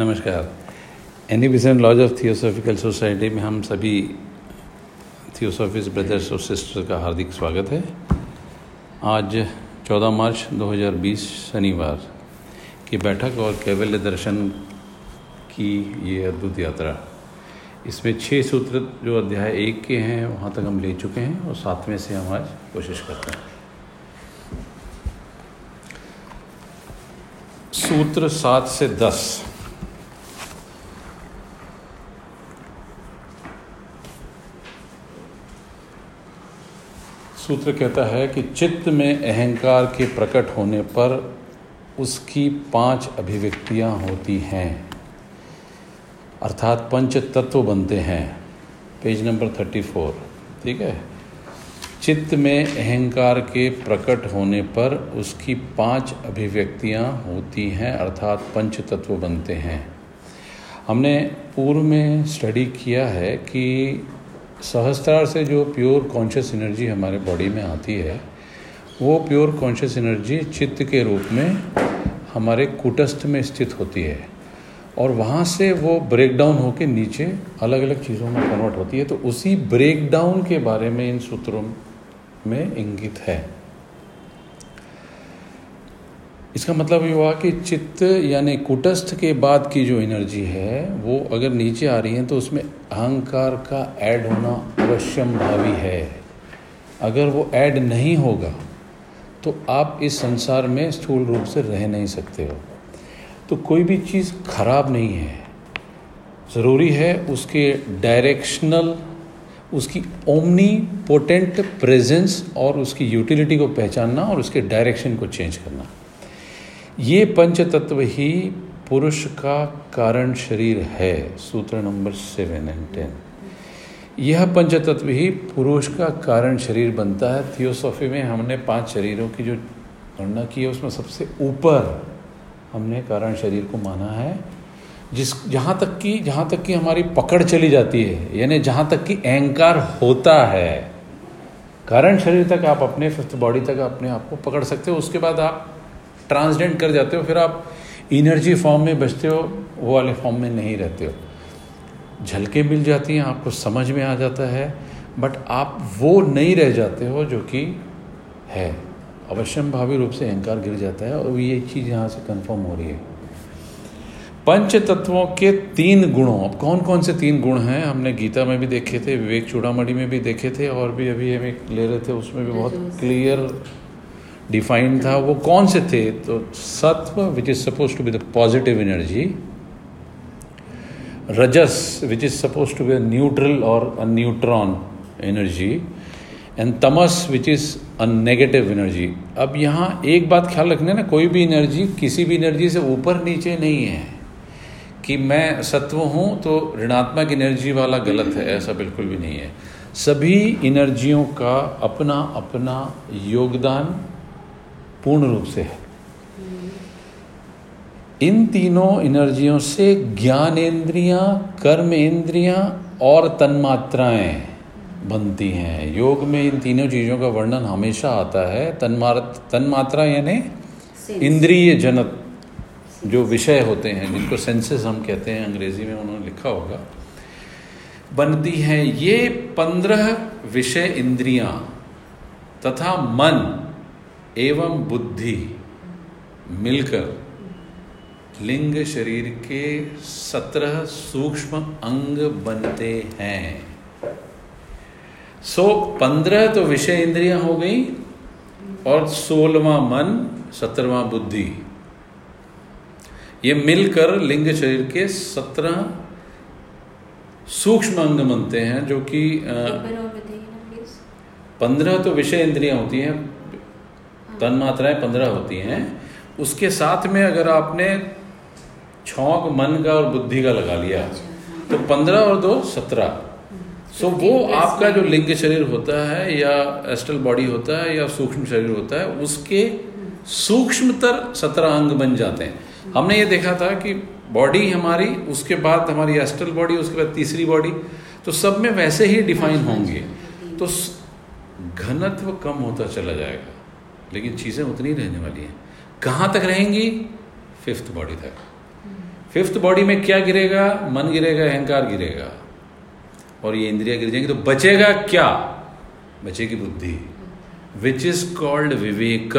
नमस्कार। एनीविजन lodge of theosophical society में हम सभी थियोसॉफिस्ट ब्रदर्स और सिस्टर्स का हार्दिक स्वागत है। आज 14 मार्च 2020 शनिवार की बैठक और कैवल्य दर्शन की ये अद्भुत यात्रा, इसमें 6 सूत्र जो अध्याय 1 के हैं वहाँ तक हम ले चुके हैं और 7वें से हम आज कोशिश करते हैं। सूत्र 7 से 10। सूत्र कहता है कि चित्त में अहंकार के प्रकट होने पर उसकी 5 अभिव्यक्तियां होती हैं, अर्थात पंच तत्व बनते हैं। पेज नंबर 34, ठीक है। चित्त में अहंकार के प्रकट होने पर उसकी 5 अभिव्यक्तियां होती हैं, अर्थात पंच तत्व बनते हैं। हमने पूर्व में स्टडी किया है कि सहस्त्रार से जो प्योर कॉन्शियस एनर्जी हमारे बॉडी में आती है, वो प्योर कॉन्शियस एनर्जी चित्त के रूप में हमारे कूटस्थ में स्थित होती है और वहाँ से वो ब्रेकडाउन होकर नीचे अलग अलग चीज़ों में कन्वर्ट होती है। तो उसी ब्रेकडाउन के बारे में इन सूत्रों में इंगित है। इसका मतलब ये हुआ कि चित्त यानी कुटस्थ के बाद की जो एनर्जी है वो अगर नीचे आ रही है तो उसमें अहंकार का ऐड होना अवश्यम भावी है। अगर वो ऐड नहीं होगा तो आप इस संसार में स्थूल रूप से रह नहीं सकते हो। तो कोई भी चीज़ खराब नहीं है, ज़रूरी है उसके डायरेक्शनल, उसकी ओमनी पोटेंट प्रेजेंस और उसकी यूटिलिटी को पहचानना और उसके डायरेक्शन को चेंज करना। ये पंच तत्व ही पुरुष का कारण शरीर है, सूत्र नंबर 7 और 10। यह पंच तत्व ही पुरुष का कारण शरीर बनता है। थियोसॉफी में हमने 5 शरीरों की जो गणना की है उसमें सबसे ऊपर हमने कारण शरीर को माना है, जहाँ तक कि हमारी पकड़ चली जाती है, यानी जहाँ तक कि अहंकार होता है। कारण शरीर तक आप अपने फिफ्थ बॉडी तक अपने आप को पकड़ सकते हो, उसके बाद आप ट्रांसजेंड कर जाते हो, फिर आप एनर्जी फॉर्म में बचते हो, वो वाले फॉर्म में नहीं रहते हो। झलकें मिल जाती हैं, आपको समझ में आ जाता है, बट आप वो नहीं रह जाते हो जो कि है। अवश्यम भावी रूप से अहंकार गिर जाता है और ये चीज़ यहाँ से कंफर्म हो रही है। पंच तत्वों के 3 गुणों, अब कौन कौन से 3 गुण हैं, हमने गीता में भी देखे थे, विवेक चूड़ामणि में भी देखे थे और भी अभी हम एक ले रहे थे उसमें भी बहुत क्लियर डिफाइंड था वो कौन से थे। तो सत्व which is suppose to be the positive energy, रजस which is suppose to be neutral और a neutron energy, and Tamas which is a negative energy. अब यहाँ एक बात ख्याल रखना है ना, कोई भी एनर्जी किसी भी एनर्जी से ऊपर नीचे नहीं है कि मैं सत्व हूँ तो ऋणात्मक एनर्जी वाला गलत है, ऐसा बिल्कुल भी नहीं है। सभी एनर्जियों का अपना अपना योगदान पूर्ण रूप से है। इन तीनों एनर्जियों से ज्ञानेंद्रियाँ, कर्मेंद्रियाँ और तन्मात्राएँ बनती हैं। योग में इन तीनों चीज़ों का वर्णन हमेशा आता है। तन्मात्रा यानी इंद्रिय जनक जो विषय होते हैं, जिनको सेंसेस हम कहते हैं, अंग्रेजी में उन्होंने लिखा होगा, बनती हैं। ये 15 विषय इंद्रियां तथा मन एवं बुद्धि मिलकर लिंग शरीर के 17 सूक्ष्म अंग बनते हैं। सो 15 तो विषय इंद्रियां हो गई और 16वां मन, 17वां बुद्धि, ये मिलकर लिंग शरीर के 17 सूक्ष्म अंग बनते हैं, जो कि 15 तो विषय इंद्रियां होती हैं, तन्मात्राएं 15 होती हैं, उसके साथ में अगर आपने छौंक मन का और बुद्धि का लगा लिया तो 15 और 2 17। सो वो आपका जो लिंग शरीर होता है या एस्ट्रल बॉडी होता है या सूक्ष्म शरीर होता है, उसके सूक्ष्मतर 17 अंग बन जाते हैं। हमने ये देखा था कि बॉडी हमारी, उसके बाद हमारी एस्ट्रल बॉडी, उसके बाद तीसरी बॉडी, तो सब में वैसे ही डिफाइन होंगे, तो घनत्व कम होता चला जाएगा लेकिन चीज़ें उतनी रहने वाली हैं। कहाँ तक रहेंगी? 5th बॉडी तक। फिफ्थ बॉडी में क्या गिरेगा? मन गिरेगा, अहंकार गिरेगा और ये इंद्रियां गिर जाएंगी। तो बचेगा क्या? बचेगी बुद्धि, which is called Vivek,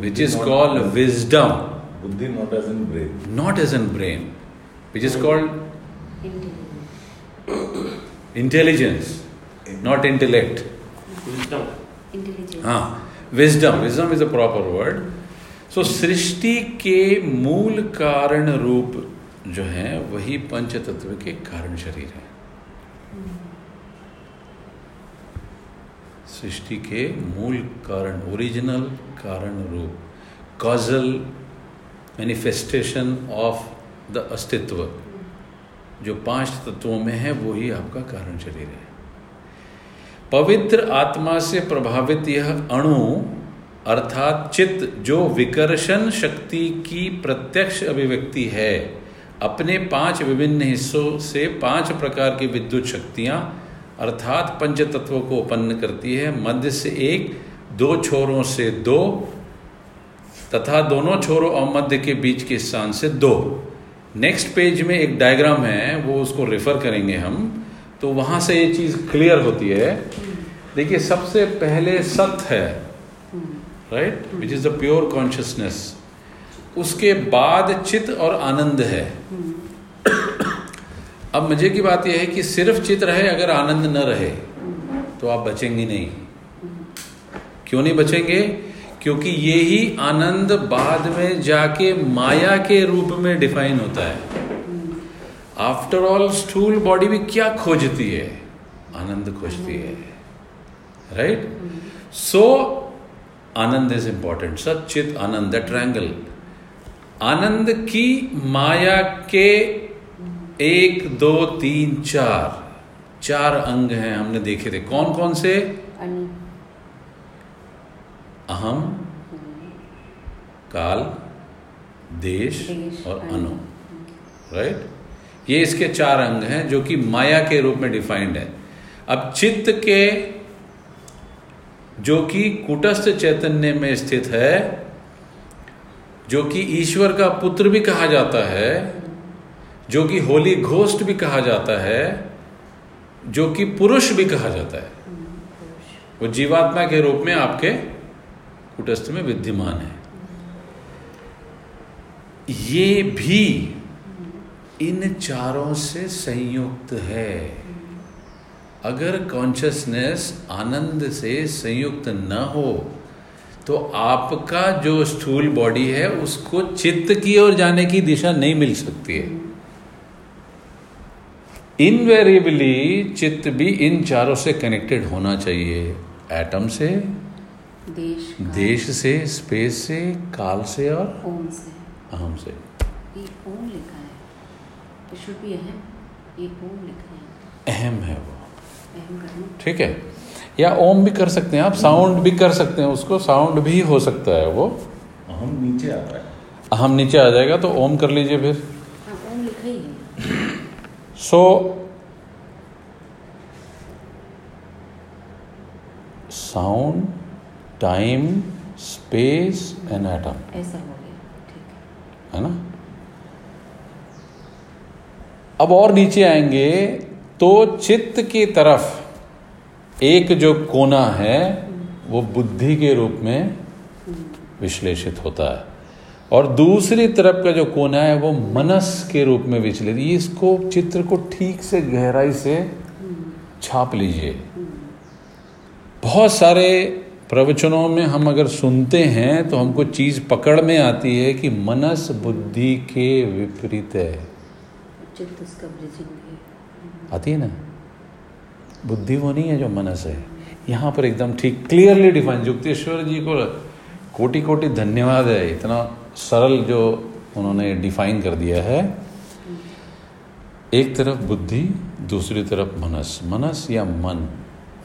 which is called wisdom, बुद्धि not as in brain, not as in brain, which is called intelligence, not intellect. हाँ, wisdom, wisdom is a proper word. So सृष्टि के मूल कारण रूप जो है वही पंच तत्व के कारण शरीर है। सृष्टि के मूल कारण, ओरिजिनल कारण रूप, कॉजल मैनिफेस्टेशन ऑफ द अस्तित्व जो पांच तत्वों में है वही आपका कारण शरीर है। पवित्र आत्मा से प्रभावित यह अणु अर्थात चित्त जो विकर्षण शक्ति की प्रत्यक्ष अभिव्यक्ति है, अपने पांच विभिन्न हिस्सों से पांच प्रकार की विद्युत शक्तियां अर्थात पंच तत्वों को उत्पन्न करती है। मध्य से एक, दो छोरों से दो तथा दोनों छोरों और मध्य के बीच के स्थान से दो। नेक्स्ट पेज में एक डायग्राम है, वो उसको रेफर करेंगे हम, तो वहाँ से ये चीज़ क्लियर होती है। देखिए, सबसे पहले सत है, right, which is the pure consciousness. उसके बाद चित्त और आनंद है। अब मजे की बात यह है कि सिर्फ चित्त रहे, अगर आनंद न रहे तो आप बचेंगे नहीं। क्यों नहीं बचेंगे? क्योंकि यही आनंद बाद में जाके माया के रूप में डिफाइन होता है। आफ्टर ऑल स्थूल बॉडी भी क्या खोजती है? आनंद खोजती है, right. So Anand is important, Sachchit Anand, that triangle. आनंद की माया के 1 2 3 4 अंग हैं, हमने देखे थे। कौन कौन से? अहम, काल, देश और अनु, राइट। ये इसके 4 अंग हैं जो कि माया के रूप में डिफाइंड है। अब चित्त के जो कि कूटस्थ चैतन्य में स्थित है, जो कि ईश्वर का पुत्र भी कहा जाता है, जो कि होली घोस्ट भी कहा जाता है, जो कि पुरुष भी कहा जाता है, वो जीवात्मा के रूप में आपके कूटस्थ में विद्यमान है। ये भी इन चारों से संयुक्त है। अगर कॉन्शियसनेस आनंद से संयुक्त न हो तो आपका जो स्थूल बॉडी है उसको चित्त की ओर जाने की दिशा नहीं मिल सकती है। इनवेरिएबली चित्त भी इन चारों से कनेक्टेड होना चाहिए, एटम से, देश से, स्पेस से, काल से और ओम से, अहम से। ये ओम लिखा है, ये शुड बी अहम, ये ओम लिखा है, अहम है वो, ठीक है। या ओम भी कर सकते हैं आप, साउंड भी कर सकते हैं उसको, साउंड भी हो सकता है वो। अहम नीचे आता है, अहम नीचे आ जाएगा तो ओम कर लीजिए फिर। ओम लिखा ही है। So sound, time, space and atom, ऐसा हो गया, ठीक है ना। अब और नीचे आएंगे तो चित्त की तरफ एक जो कोना है वो बुद्धि के रूप में विश्लेषित होता है और दूसरी तरफ का जो कोना है वो मनस के रूप में विश्लेषित। इसको, चित्र को ठीक से गहराई से छाप लीजिए। बहुत सारे प्रवचनों में हम अगर सुनते हैं तो हमको चीज़ पकड़ में आती है कि मनस बुद्धि के विपरीत है। आती है ना, बुद्धि वो नहीं है जो मनस है। यहाँ पर एकदम ठीक क्लियरली डिफाइन। युक्तेश्वर जी को कोटि कोटि धन्यवाद है, इतना सरल जो उन्होंने डिफाइन कर दिया है। एक तरफ बुद्धि, दूसरी तरफ मनस, मनस या मन।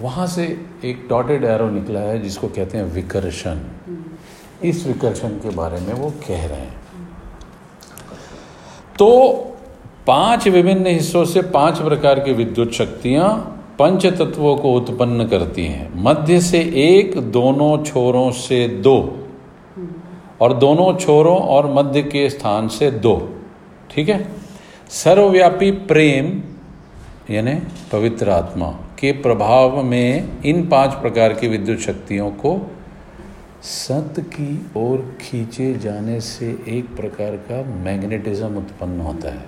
वहाँ से एक डॉटेड एरो निकला है जिसको कहते हैं विकर्षण। इस विकर्षण के बारे में वो कह रहे हैं। तो 5 विभिन्न हिस्सों से 5 प्रकार की विद्युत शक्तियां पंच तत्वों को उत्पन्न करती हैं। मध्य से एक, दोनों छोरों से दो और दोनों छोरों और मध्य के स्थान से दो, ठीक है। सर्वव्यापी प्रेम यानी पवित्र आत्मा के प्रभाव में इन 5 प्रकार की विद्युत शक्तियों को सत्य की ओर खींचे जाने से एक प्रकार का मैग्नेटिज्म उत्पन्न होता है,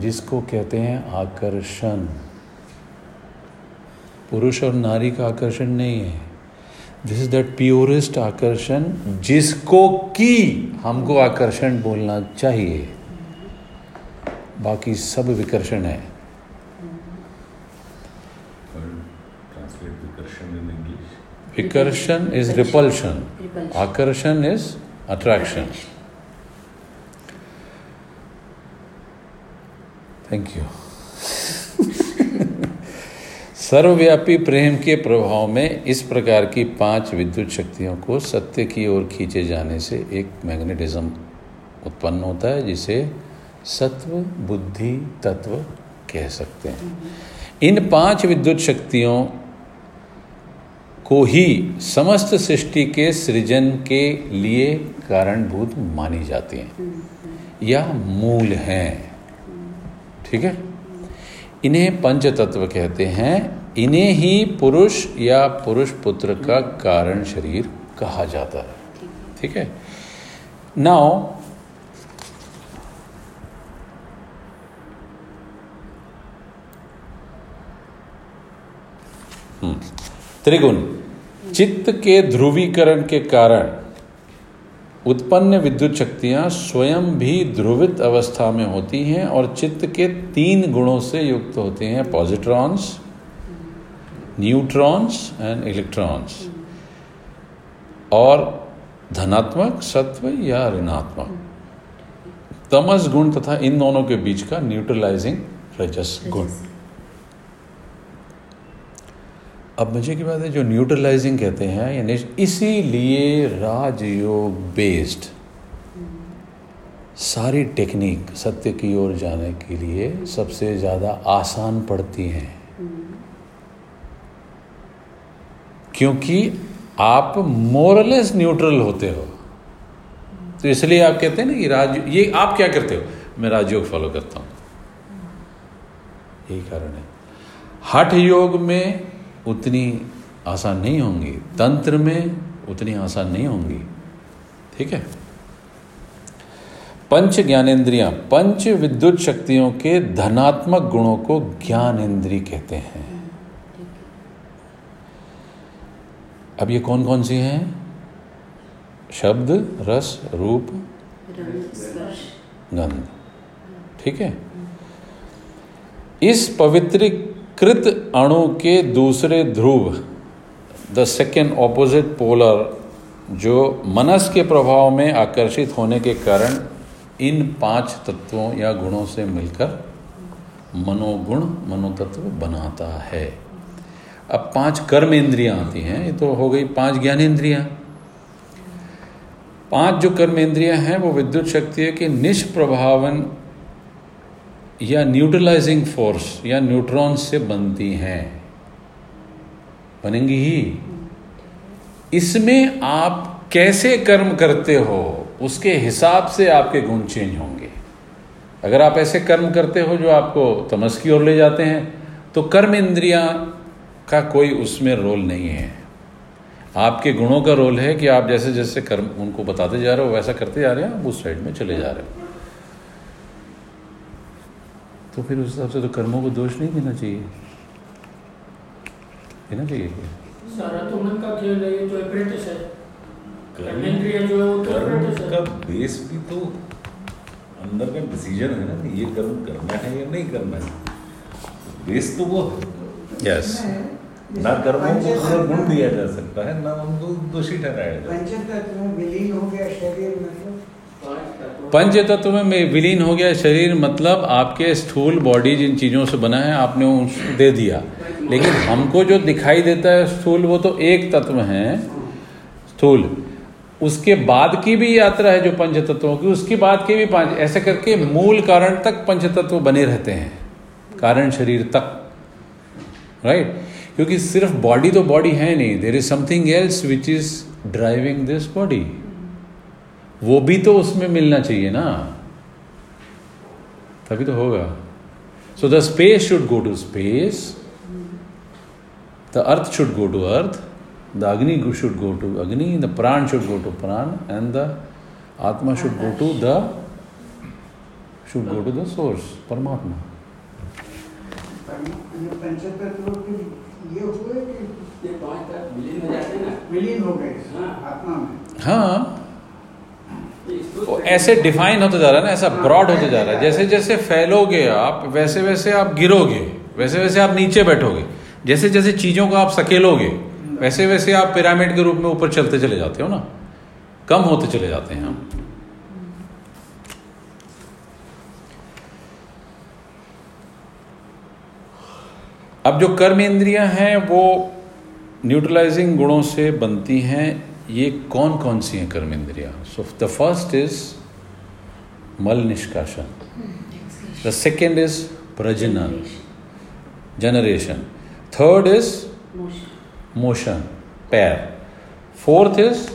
जिसको कहते हैं आकर्षण। पुरुष और नारी का आकर्षण नहीं है, दिस इज दैट प्योरेस्ट आकर्षण जिसको कि हमको आकर्षण बोलना चाहिए, बाकी सब विकर्षण है। विकर्षण इज रिपल्शन, आकर्षण इज अट्रैक्शन। Thank you. सर्वव्यापी प्रेम के प्रभाव में इस प्रकार की 5 विद्युत शक्तियों को सत्य की ओर खींचे जाने से एक मैग्नेटिज्म उत्पन्न होता है, जिसे सत्व बुद्धि तत्व कह सकते हैं। इन 5 विद्युत शक्तियों को ही समस्त सृष्टि के सृजन के लिए कारणभूत मानी जाती हैं या मूल हैं, ठीक है। इन्हें पंच तत्व कहते हैं। इन्हें ही पुरुष या पुरुष पुत्र का कारण शरीर कहा जाता है, ठीक है। नाउ त्रिगुण चित्त के ध्रुवीकरण के कारण उत्पन्न विद्युत शक्तियां स्वयं भी ध्रुवित अवस्था में होती हैं और चित्त के 3 गुणों से युक्त होते हैं, पॉजिट्रॉन्स, न्यूट्रॉन्स एंड इलेक्ट्रॉन्स, और धनात्मक सत्व या ऋणात्मक, तमस गुण तथा इन दोनों के बीच का न्यूट्रलाइजिंग रजस गुण। अब मजे की बात है, जो न्यूट्रलाइजिंग कहते हैं, यानी इसीलिए राजयोग बेस्ड सारी टेक्निक सत्य की ओर जाने के लिए सबसे ज़्यादा आसान पड़ती हैं, क्योंकि आप मोरलेस न्यूट्रल होते हो। तो इसलिए आप कहते हैं ना कि राज, ये आप क्या करते हो? मैं राजयोग फॉलो करता हूँ, यही कारण है। हठ योग में उतनी आसान नहीं होंगी, तंत्र में उतनी आसान नहीं होंगी, ठीक है। पंच ज्ञानेंद्रियां, पंच विद्युत शक्तियों के धनात्मक गुणों को ज्ञानेंद्रिय कहते हैं। अब ये कौन कौन सी हैं? शब्द, रस, रूप, गंध, ठीक है। इस पवित्र कृत अणु के दूसरे ध्रुव, द सेकेंड ऑपोजिट पोलर, जो मनस के प्रभाव में आकर्षित होने के कारण इन 5 तत्वों या गुणों से मिलकर मनोगुण मनोतत्व बनाता है। अब 5 कर्म इंद्रियां आती हैं, ये तो हो गई 5 ज्ञानेंद्रियां। 5 जो कर्म इंद्रियां हैं वो विद्युत शक्ति के निष्प्रभावन या न्यूट्रलाइजिंग फोर्स या न्यूट्रॉन से बनती हैं, बनेंगी ही। इसमें आप कैसे कर्म करते हो उसके हिसाब से आपके गुण चेंज होंगे। अगर आप ऐसे कर्म करते हो जो आपको तमस की ओर ले जाते हैं तो कर्म इंद्रियां का कोई उसमें रोल नहीं है, आपके गुणों का रोल है कि आप जैसे जैसे कर्म उनको बताते जा रहे हो वैसा करते जा रहे हो, आप उस साइड में चले जा रहे हो। तो फिर उस हिसाब से तो कर्मों को दोष नहीं देना चाहिए, देना चाहिए। सारा तो मन का खेल है, ये तो अपरेटस है, कर्मेंद्रिय जो है वो तो अपरेटस है। कर्म का बेस भी तो अंदर का डिसीजन है ना, ये कर्म करना है या नहीं करना है, बेस तो वो है। यस, ना कर्मों को गुण दिया जा सकता है, ना उनको दोषी ठहराया जा सकता है। विलीन हो गया शरीर में, पंच तत्व में विलीन हो गया शरीर, मतलब आपके स्थूल बॉडी जिन चीज़ों से बना है आपने उसको दे दिया, लेकिन हमको जो दिखाई देता है स्थूल वो तो एक तत्व है स्थूल। उसके बाद की भी यात्रा है जो पंच तत्वों की, उसके बाद के भी 5, ऐसे करके मूल कारण तक पंच तत्व बने रहते हैं, कारण शरीर तक, राइट। क्योंकि सिर्फ बॉडी तो बॉडी है नहीं, there is something else which is driving this body, वो भी तो उसमें मिलना चाहिए ना। तभी तो होगा. So the space should go to space, the earth should go to earth, the अग्नि शुड गो टू अग्नि, द प्राण शुड गो टू प्राण, and the atma should go to the source, परमात्मा. हाँ, ऐसे डिफाइन होता जा रहा है ना, ऐसा ब्रॉड होता जा रहा है. जैसे जैसे फैलोगे आप, वैसे वैसे आप गिरोगे, वैसे वैसे आप नीचे बैठोगे. जैसे जैसे चीज़ों को आप सकेलोगे, वैसे वैसे आप पिरामिड के रूप में ऊपर चलते चले जाते हो ना, कम होते चले जाते हैं हम. अब जो कर्म इंद्रियां हैं वो न्यूट्रलाइजिंग गुणों से बनती हैं. ये कौन कौन सी हैं कर्म इंद्रियां? सो द फर्स्ट इज मल निष्कासन, द सेकेंड इज प्रजनन जनरेशन, थर्ड इज मोशन पैर, फोर्थ इज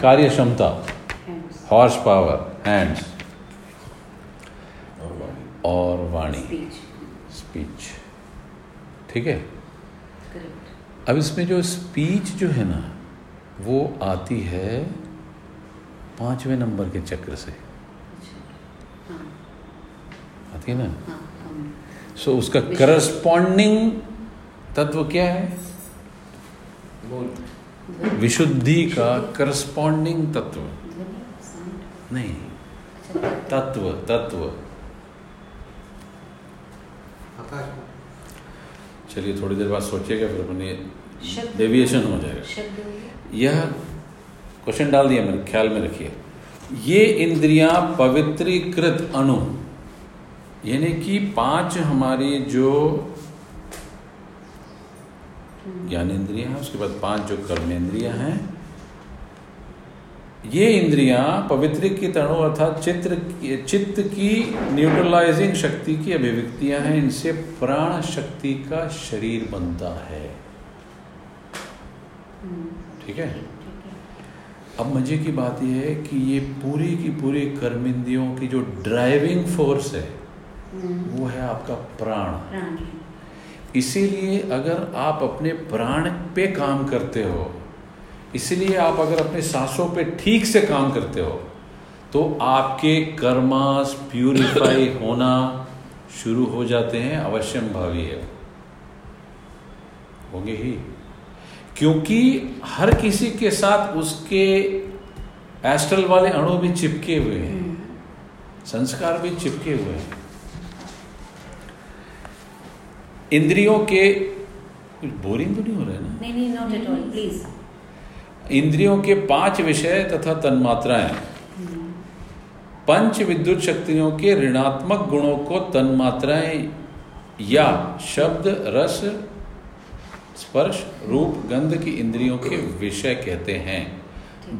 कार्य क्षमता हॉर्स पावर हैंड्स, और वाणी स्पीच. ठीक है. अब इसमें जो स्पीच जो है ना वो आती है 5वें नंबर के चक्र से आती है ना. सो उसका करस्पॉन्डिंग तत्व क्या है? विशुद्धि का करस्पॉन्डिंग तत्व नहीं, तत्व. चलिए थोड़ी देर बाद सोचिएगा, फिर अपने डेविएशन हो जाएगा. यह क्वेश्चन डाल दिया मेरे ख्याल में, रखिए. ये इंद्रियां पवित्रीकृत अणु, यानी कि 5 हमारी जो ज्ञान इंद्रियां हैं, उसके बाद 5 जो कर्म इंद्रियां हैं, ये इंद्रियां पवित्रिक की तणु अर्थात चित्त की न्यूट्रलाइजिंग शक्ति की अभिव्यक्तियां हैं. इनसे प्राण शक्ति का शरीर बनता है. ठीक है. अब मजे की बात यह है कि ये पूरी की पूरी कर्म इंद्रियों की जो ड्राइविंग फोर्स है वो है आपका प्राण. इसीलिए अगर आप अपने प्राण पे काम करते हो, इसीलिए आप अगर अपने सांसों पे ठीक से काम करते हो, तो आपके कर्मास प्यूरिफाई होना शुरू हो जाते हैं. अवश्यम भावी है, होंगे ही, क्योंकि हर किसी के साथ उसके एस्ट्रल वाले अणु भी चिपके हुए हैं, संस्कार भी चिपके हुए हैं. इंद्रियों के कुछ बोरिंग तो नहीं हो रहा है ना? नहीं, नॉट एट ऑल, प्लीज. इंद्रियों के 5 विषय तथा तन्मात्राएं, पंच विद्युत शक्तियों के ऋणात्मक गुणों को तन्मात्राएं या शब्द रस स्पर्श रूप गंध की इंद्रियों के विषय कहते हैं,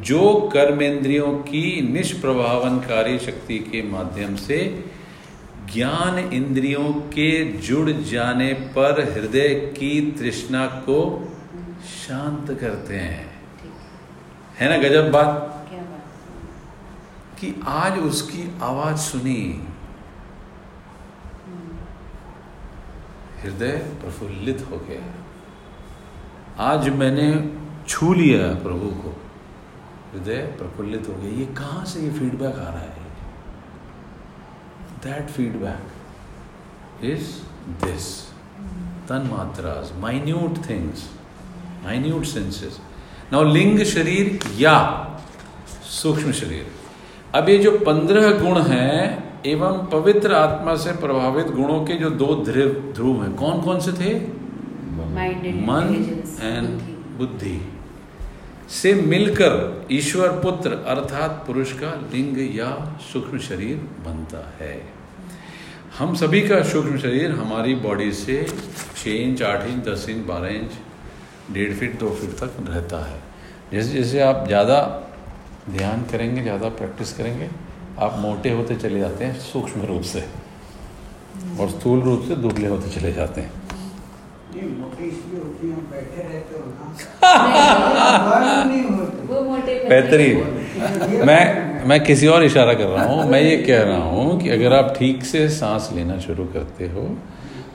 जो कर्मेंद्रियों की निष्प्रभावनकारी शक्ति के माध्यम से ज्ञान इंद्रियों के जुड़ जाने पर हृदय की तृष्णा को शांत करते हैं. है ना गजब बात कि आज उसकी आवाज सुनी, हृदय प्रफुल्लित हो गया. आज मैंने छू लिया प्रभु को, हृदय प्रफुल्लित हो गया. ये कहाँ से ये फीडबैक आ रहा है? That feedback is this. Tanmatras, minute things, minute senses. Now, लिंग शरीर या सूक्ष्म शरीर. अब ये जो 15 गुण हैं एवं पवित्र आत्मा से प्रभावित गुणों के जो 2 ध्रुव हैं, कौन कौन से थे? मन एंड बुद्धि. से मिलकर ईश्वर पुत्र अर्थात पुरुष का लिंग या सूक्ष्म शरीर बनता है. हम सभी का सूक्ष्म शरीर हमारी बॉडी से 6 inch, 8 inch, 10 inch, 12 inch, 1.5 feet, 2 feet तक रहता है. जैसे जैसे आप ज़्यादा ध्यान करेंगे, ज़्यादा प्रैक्टिस करेंगे, आप मोटे होते चले जाते हैं सूक्ष्म रूप से, और स्थूल रूप से दुबले होते चले जाते हैं. बेहतरीन. मैं किसी और इशारा कर रहा हूँ, मैं ये कह रहा हूँ कि अगर आप ठीक से सांस लेना शुरू करते हो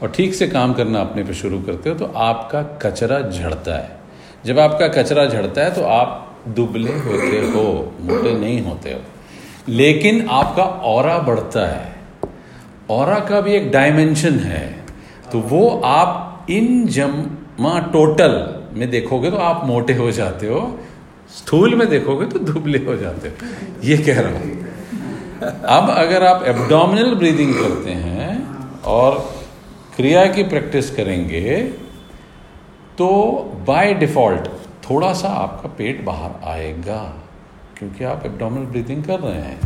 और ठीक से काम करना अपने पे शुरू करते हो तो आपका कचरा झड़ता है। जब आपका कचरा झड़ता है तो आप दुबले होते हो, मोटे नहीं होते हो, लेकिन आपका ऑरा बढ़ता है। ऑरा का भी एक डायमेंशन है, तो वो आप इन जमा टोटल में देखोगे तो आप मोटे हो जाते हो, स्थूल में देखोगे तो दुबले हो जाते हो, ये कह रहा हूँ। अब अगर आप एब्डोमिनल ब्रीदिंग करते हैं और क्रिया की प्रैक्टिस करेंगे तो बाय डिफ़ॉल्ट थोड़ा सा आपका पेट बाहर आएगा क्योंकि आप एब्डोमिनल ब्रीदिंग कर रहे हैं,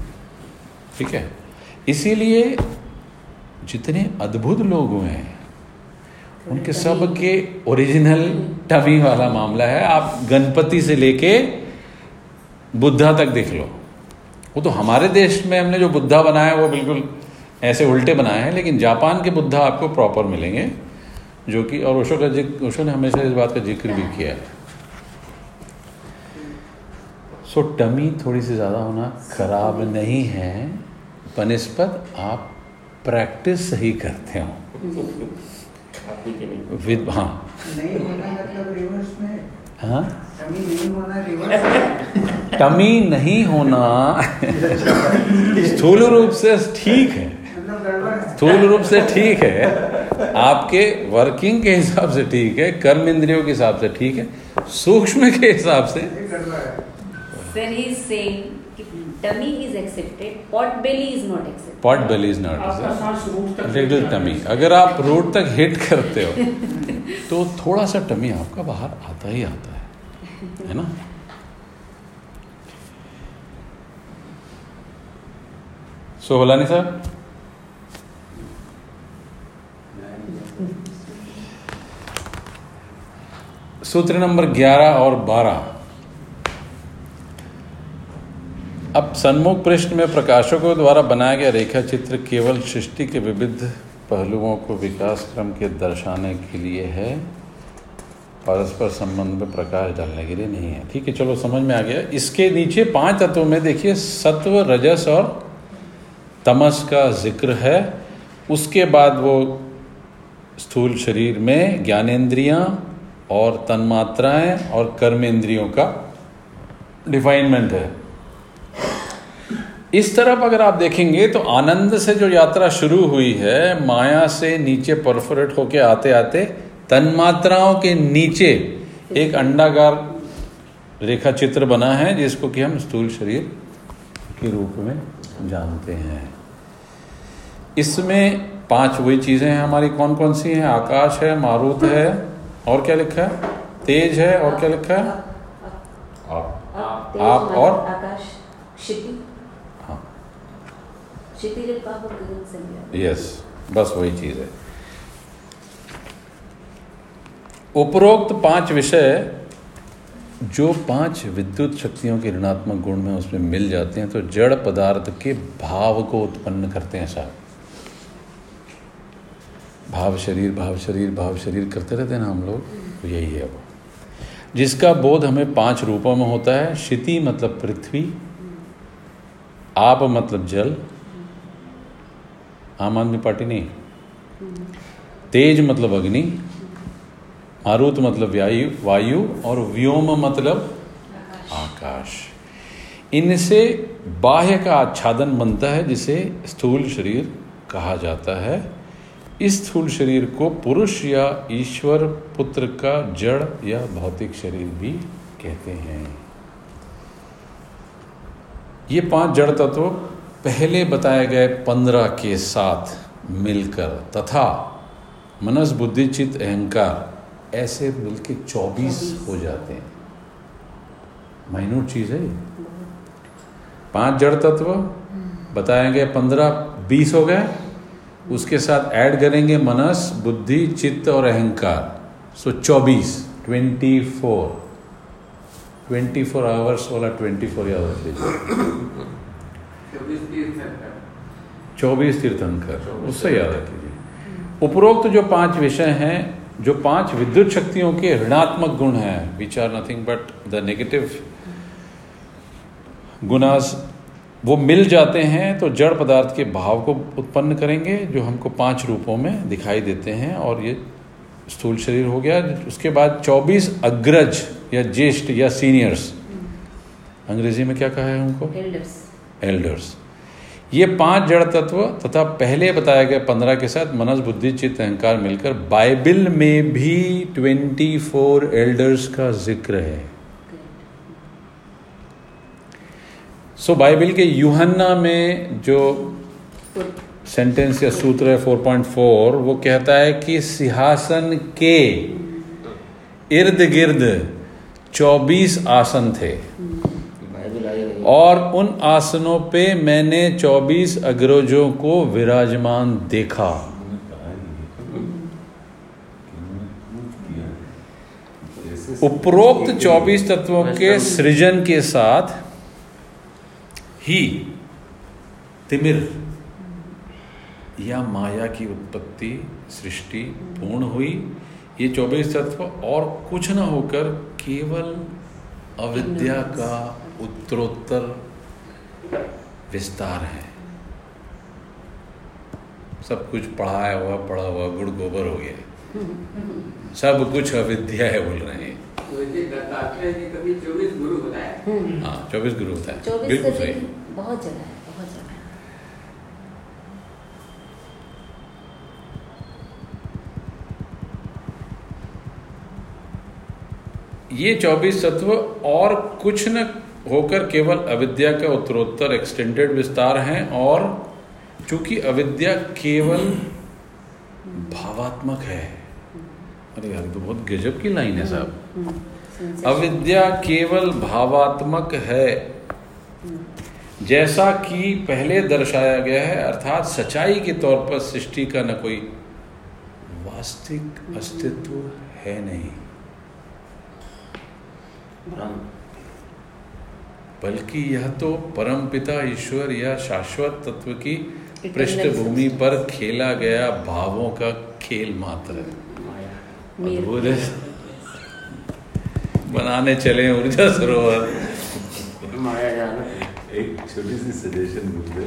ठीक है। इसीलिए जितने अद्भुत लोग हैं उनके सब के ओरिजिनल टमी वाला मामला है। आप गणपति से लेके बुद्धा तक देख लो, वो तो हमारे देश में हमने जो बुद्धा बनाया वो बिल्कुल ऐसे उल्टे बनाए हैं, लेकिन जापान के बुद्धा आपको प्रॉपर मिलेंगे, जो कि और ओशो का जिक्र, ओशो ने हमेशा इस बात का जिक्र भी किया है। सो टमी थोड़ी सी ज़्यादा होना खराब नहीं है, बनस्पत आप प्रैक्टिस सही करते हो। हाँ, टमी नहीं होना स्थूल रूप से ठीक है, स्थूल रूप से ठीक है, आपके वर्किंग के हिसाब से ठीक है, कर्म इंद्रियों के हिसाब से ठीक है, सूक्ष्म के हिसाब से tummy is accepted, pot belly is not accepted. Pot belly is not accepted, little tummy. अगर आप रोड तक हिट करते हो तो थोड़ा सा टमी आपका बाहर आता ही आता है ना। सो होलानी साहब, सूत्र नंबर 11 और 12। अब सन्मुख पृष्ठ में प्रकाशकों द्वारा बनाया गया रेखा चित्र केवल सृष्टि के विविध पहलुओं को विकास क्रम के दर्शाने के लिए है, परस्पर संबंध में प्रकाश डालने के लिए नहीं है, ठीक है, चलो समझ में आ गया। इसके नीचे 5 तत्वों में देखिए सत्व, रजस और तमस का जिक्र है, उसके बाद वो स्थूल शरीर में ज्ञानेंद्रियाँ और तन्मात्राएँ और कर्मेंद्रियों का डिफाइनमेंट है। इस तरफ अगर आप देखेंगे तो आनंद से जो यात्रा शुरू हुई है, माया से नीचे परफोरेट होके आते आते तन्मात्राओं के नीचे एक अंडाकार रेखा चित्र बना है जिसको कि हम स्थूल शरीर के रूप में जानते हैं। इसमें 5 वही चीज़ें हैं हमारी, कौन कौन सी हैं? आकाश है, मारुत है, और क्या लिखा है? तेज है, और क्या लिखा है? आप और आकाश, यस, बस वही चीज है। उपरोक्त 5 विषय जो 5 विद्युत शक्तियों के ऋणात्मक गुण में उसमें मिल जाते हैं तो जड़ पदार्थ के भाव को उत्पन्न करते हैं। साहब भाव शरीर, भाव शरीर, भाव शरीर करते रहते हैं ना हम लोग, यही है वो, जिसका बोध हमें 5 रूपों में होता है। क्षिति मतलब पृथ्वी, आप मतलब जल, आम आदमी पार्टी नहीं, तेज मतलब अग्नि, मारुत मतलब वायु और व्योम मतलब आकाश। इनसे बाह्य का आच्छादन बनता है जिसे स्थूल शरीर कहा जाता है। इस स्थूल शरीर को पुरुष या ईश्वर पुत्र का जड़ या भौतिक शरीर भी कहते हैं। ये 5 जड़ तत्व पहले बताए गए 15 के साथ मिलकर तथा मनस, बुद्धि, चित्त, अहंकार ऐसे मिलके 24 हो जाते हैं। माइन्यूट चीज़ है। 5 जड़ तत्व बताए गए 15, 20 हो गए, उसके साथ ऐड करेंगे मनस, बुद्धि, चित्त और अहंकार, सो 24, 24, 24 आवर्स वाला 24 याद रख लीजिए, 24 तीर्थंकर, उससे याद रखिए। उपरोक्त जो 5 विषय हैं, जो 5 विद्युत शक्तियों के ऋणात्मक गुण हैं, which are nothing but the negative gunas, वो मिल जाते हैं तो जड़ पदार्थ के भाव को उत्पन्न करेंगे जो हमको 5 रूपों में दिखाई देते हैं। और ये स्थूल शरीर हो गया। उसके बाद 24 अग्रज या ज्येष्ठ या सीनियर्स, अंग्रेजी में क्या कहा है उनको, एल्डर्स। ये 5 जड़ तत्व तथा पहले बताए गए 15 के साथ मनस बुद्धि चित्त अहंकार मिलकर, बाइबिल में भी 24 एल्डर्स का जिक्र है। सो बाइबिल के यूहन्ना में जो सेंटेंस या सूत्र है 4.4, वो कहता है कि सिंहासन के इर्द गिर्द 24 आसन थे और उन आसनों पे मैंने 24 अग्रजों को विराजमान देखा। उपरोक्त 24 तत्वों के सृजन के साथ ही तिमिर या माया की उत्पत्ति सृष्टि पूर्ण हुई। ये 24 तत्व और कुछ न होकर केवल अविद्या का उत्तरोत्तर विस्तार है। सब कुछ पढ़ाया हुआ पड़ा हुआ गुड़ गोबर हो गया, सब कुछ अविद्या है बोल रहे हैं। हाँ, 24 गुरु बताया, बिल्कुल सही। बहुत जगह है, बहुत जगह है। ये 24 तत्व और कुछ न होकर केवल अविद्या का उत्तरोत्तर एक्सटेंडेड विस्तार हैं। और चूंकि अविद्या केवल भावात्मक है, अरे यार तो बहुत गजब की लाइन है साहब, अविद्या केवल भावात्मक है जैसा कि पहले दर्शाया गया है, अर्थात सच्चाई के तौर पर सृष्टि का न कोई वास्तविक अस्तित्व है नहीं, बल्कि यह तो परमपिता ईश्वर या शाश्वत तत्व की पृष्ठभूमि पर खेला गया भावों का खेल मात्र है। बनाने चले ऊर्जा सरोवर। एक छोटी सी सजेशन मुझे,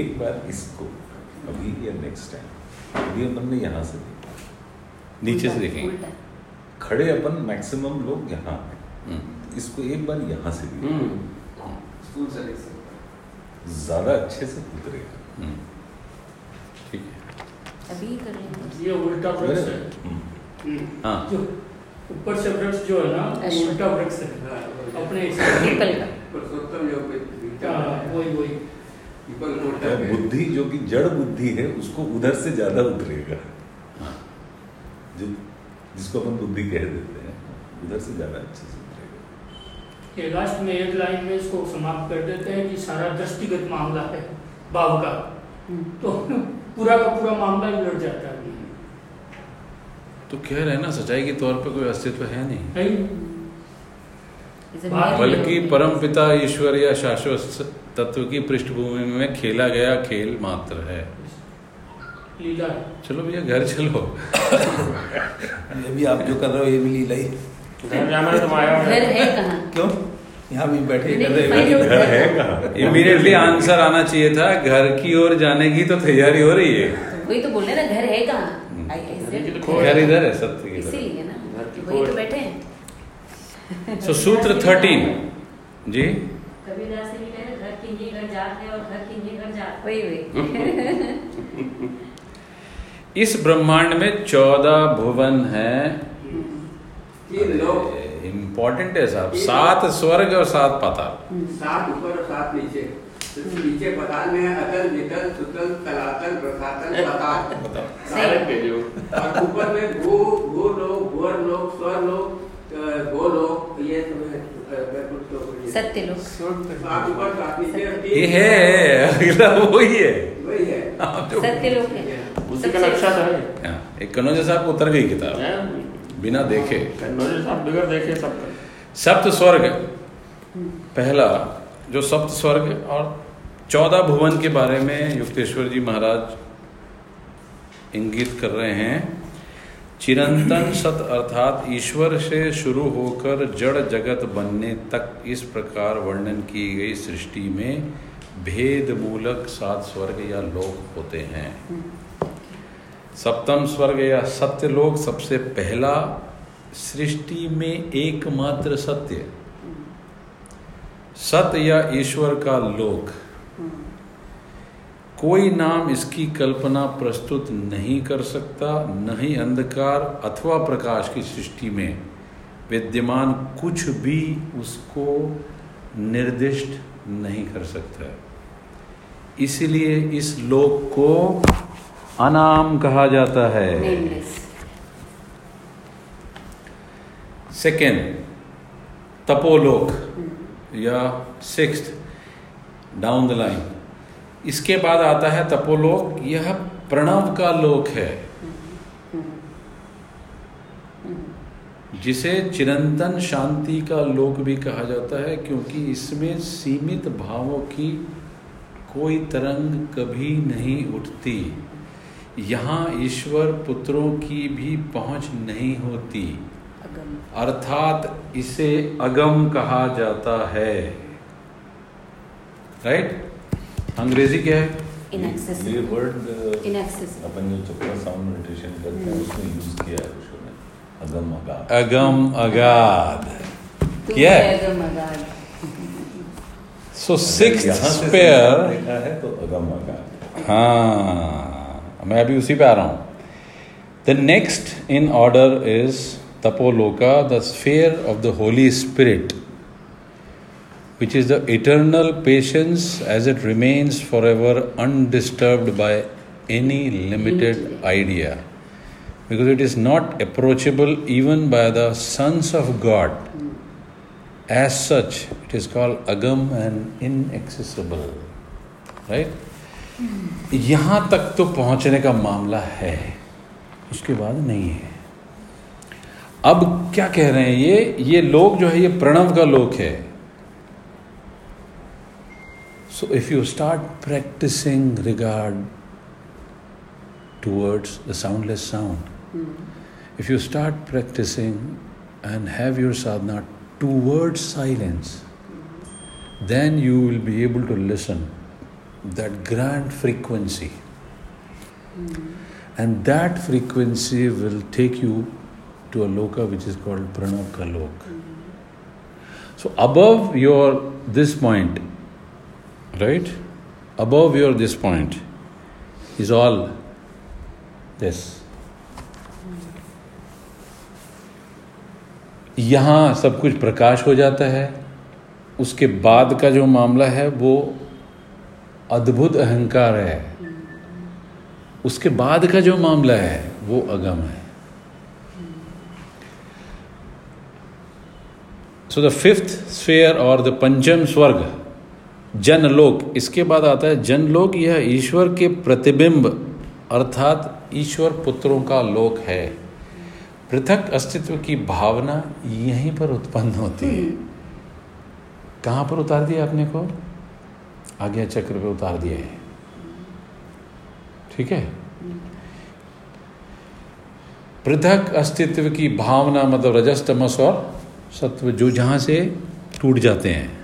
एक बार इसको अभी या नेक्स्ट टाइम अभी हमने यहाँ से देखा, नीचे से देखेंगे, खड़े अपन मैक्सिमम लोग यहाँ है, इसको एक बार यहाँ से ज्यादा अच्छे से उतरेगा। ठीक है, अभी कर लेंगे। ये उल्टा वृक्ष है। हाँ, ऊपर से वृक्ष जो है ना, उल्टा वृक्ष है अपने पीपल का। पुरुषोत्तम योग में वही वही पीपल कोटा है, बुद्धि जो कि जड़ बुद्धि है उसको उधर से ज्यादा उतरेगा, जिसको अपन बुद्धि कह देते हैं, उधर से ज्यादा अच्छे से उतरेगा। ये लास्ट में एक लाइन में इसको समाप्त कर देते हैं कि सारा दृष्टिगत मामला है भाव का, तो पूरा का पूरा मामला ही उलट जाता है। तो कह रहे हैं ना, सच्चाई के तौर पर कोई अस्तित्व है नहीं, बल्कि परमपिता ईश्वर या शाश्वत तत्व की पृष्ठभूमि में खेला गया खेल मात्र है। लीला। चलो भैया घर चलो। ये भी आप जो कर रहे हो ये भी लीला ही। घर है कहाँ? क्यों यहाँ भी बैठे कर रहे हो? घर है कहाँ? इमीडिएटली आंसर आना चाहिए था, घर की ओर जाने की तो तैयारी हो रही है। वही तो बोल रहे ना, घर है कहाँ? घर इधर है, सत्य की इसीलिए ना, वही तो बैठे हैं। सो सूत्र 13 जी कबीरदास जी कह रहे, घर की ये घर जात है और घर की ये घर जात, वही वही। इस ब्रह्मांड में 14 भुवन हैं। इम्पोर्टेंट है साहब, 7 स्वर्ग और 7 पाताल, 7 ऊपर और 7 नीचे। नीचे पाताल में है अतल वितल सुतल तलातल प्रसातल पाताल, सारे पेजो। और ऊपर में गो गो लोग गोर लोग स्वर लोग गो लोग, ये सत्य लोग। ये है अगला, वही है, वही है सत्य लोग है। एक कन्नौजे साहब को उतर गई किताब बिना देखे, कन्नौजे साहब बिगड़ देखे सब। सप्त स्वर्ग, पहला जो सप्त स्वर्ग और 14 भुवन के बारे में युक्तेश्वर जी महाराज इंगित कर रहे हैं, चिरंतन सत अर्थात ईश्वर से शुरू होकर जड़ जगत बनने तक इस प्रकार वर्णन की गई सृष्टि में भेद मूलक सात स्वर्ग या लोक होते हैं। सप्तम स्वर्ग या सत्य लोक सबसे पहला, सृष्टि में एकमात्र सत्य, सत्य या ईश्वर का लोक। कोई नाम इसकी कल्पना प्रस्तुत नहीं कर सकता, नहीं अंधकार अथवा प्रकाश की सृष्टि में विद्यमान कुछ भी उसको निर्दिष्ट नहीं कर सकता। इसलिए इस लोक को अनाम कहा जाता है। सेकेंड, तपोलोक या सिक्स्थ डाउन द लाइन। इसके बाद आता है तपोलोक, यह प्रणव का लोक है जिसे चिरंतन शांति का लोक भी कहा जाता है, क्योंकि इसमें सीमित भावों की कोई तरंग कभी नहीं उठती। यहाँ ईश्वर पुत्रों की भी पहुँच नहीं होती, अर्थात इसे अगम कहा जाता है। राइट? अंग्रेजी क्या है? ये वर्ड अपन जो चक्र साउंड मेडिटेशन करते हैं उसमें यूज किया है उसको ने, अगम अगाध। अगम अगाध क्या है? सो सिक्स्थ पेयर लिखा है तो अगम अगाध। हाँ, मैं अभी उसी पे आ रहा हूँ। The next in order is तपोलोका, the sphere of the holy spirit, which is the eternal patience as it remains forever undisturbed by any limited idea, because it is not approachable even by the sons of God. As such, it is called agam and inaccessible. Right? यहाँ तक तो पहुँचने का मामला है, उसके बाद नहीं है। अब क्या कह रहे हैं? ये लोक जो है ये प्रणव का लोक है। So if you start practicing regard towards the soundless sound, if you start practicing and have your sadhana towards silence, then you will be able to listen that grand frequency. And that frequency will take you to a loka which is called Pranavka Loka. So above your this point, right? Above your this point is all this. यहाँ सब कुछ प्रकाश हो जाता है। उसके बाद का जो मामला है वो अद्भुत अहंकार है। उसके बाद का जो मामला है वो अगम है। So the fifth sphere or the पंचम स्वर्ग जनलोक, इसके बाद आता है जनलोक। यह ईश्वर के प्रतिबिंब अर्थात ईश्वर पुत्रों का लोक है। पृथक अस्तित्व की भावना यहीं पर उत्पन्न होती है। कहाँ पर उतार दिया आपने को? आज्ञा चक्र पे उतार दिया है। ठीक है? पृथक अस्तित्व की भावना मतलब रजस तमस और सत्व, जो जहाँ से टूट जाते हैं।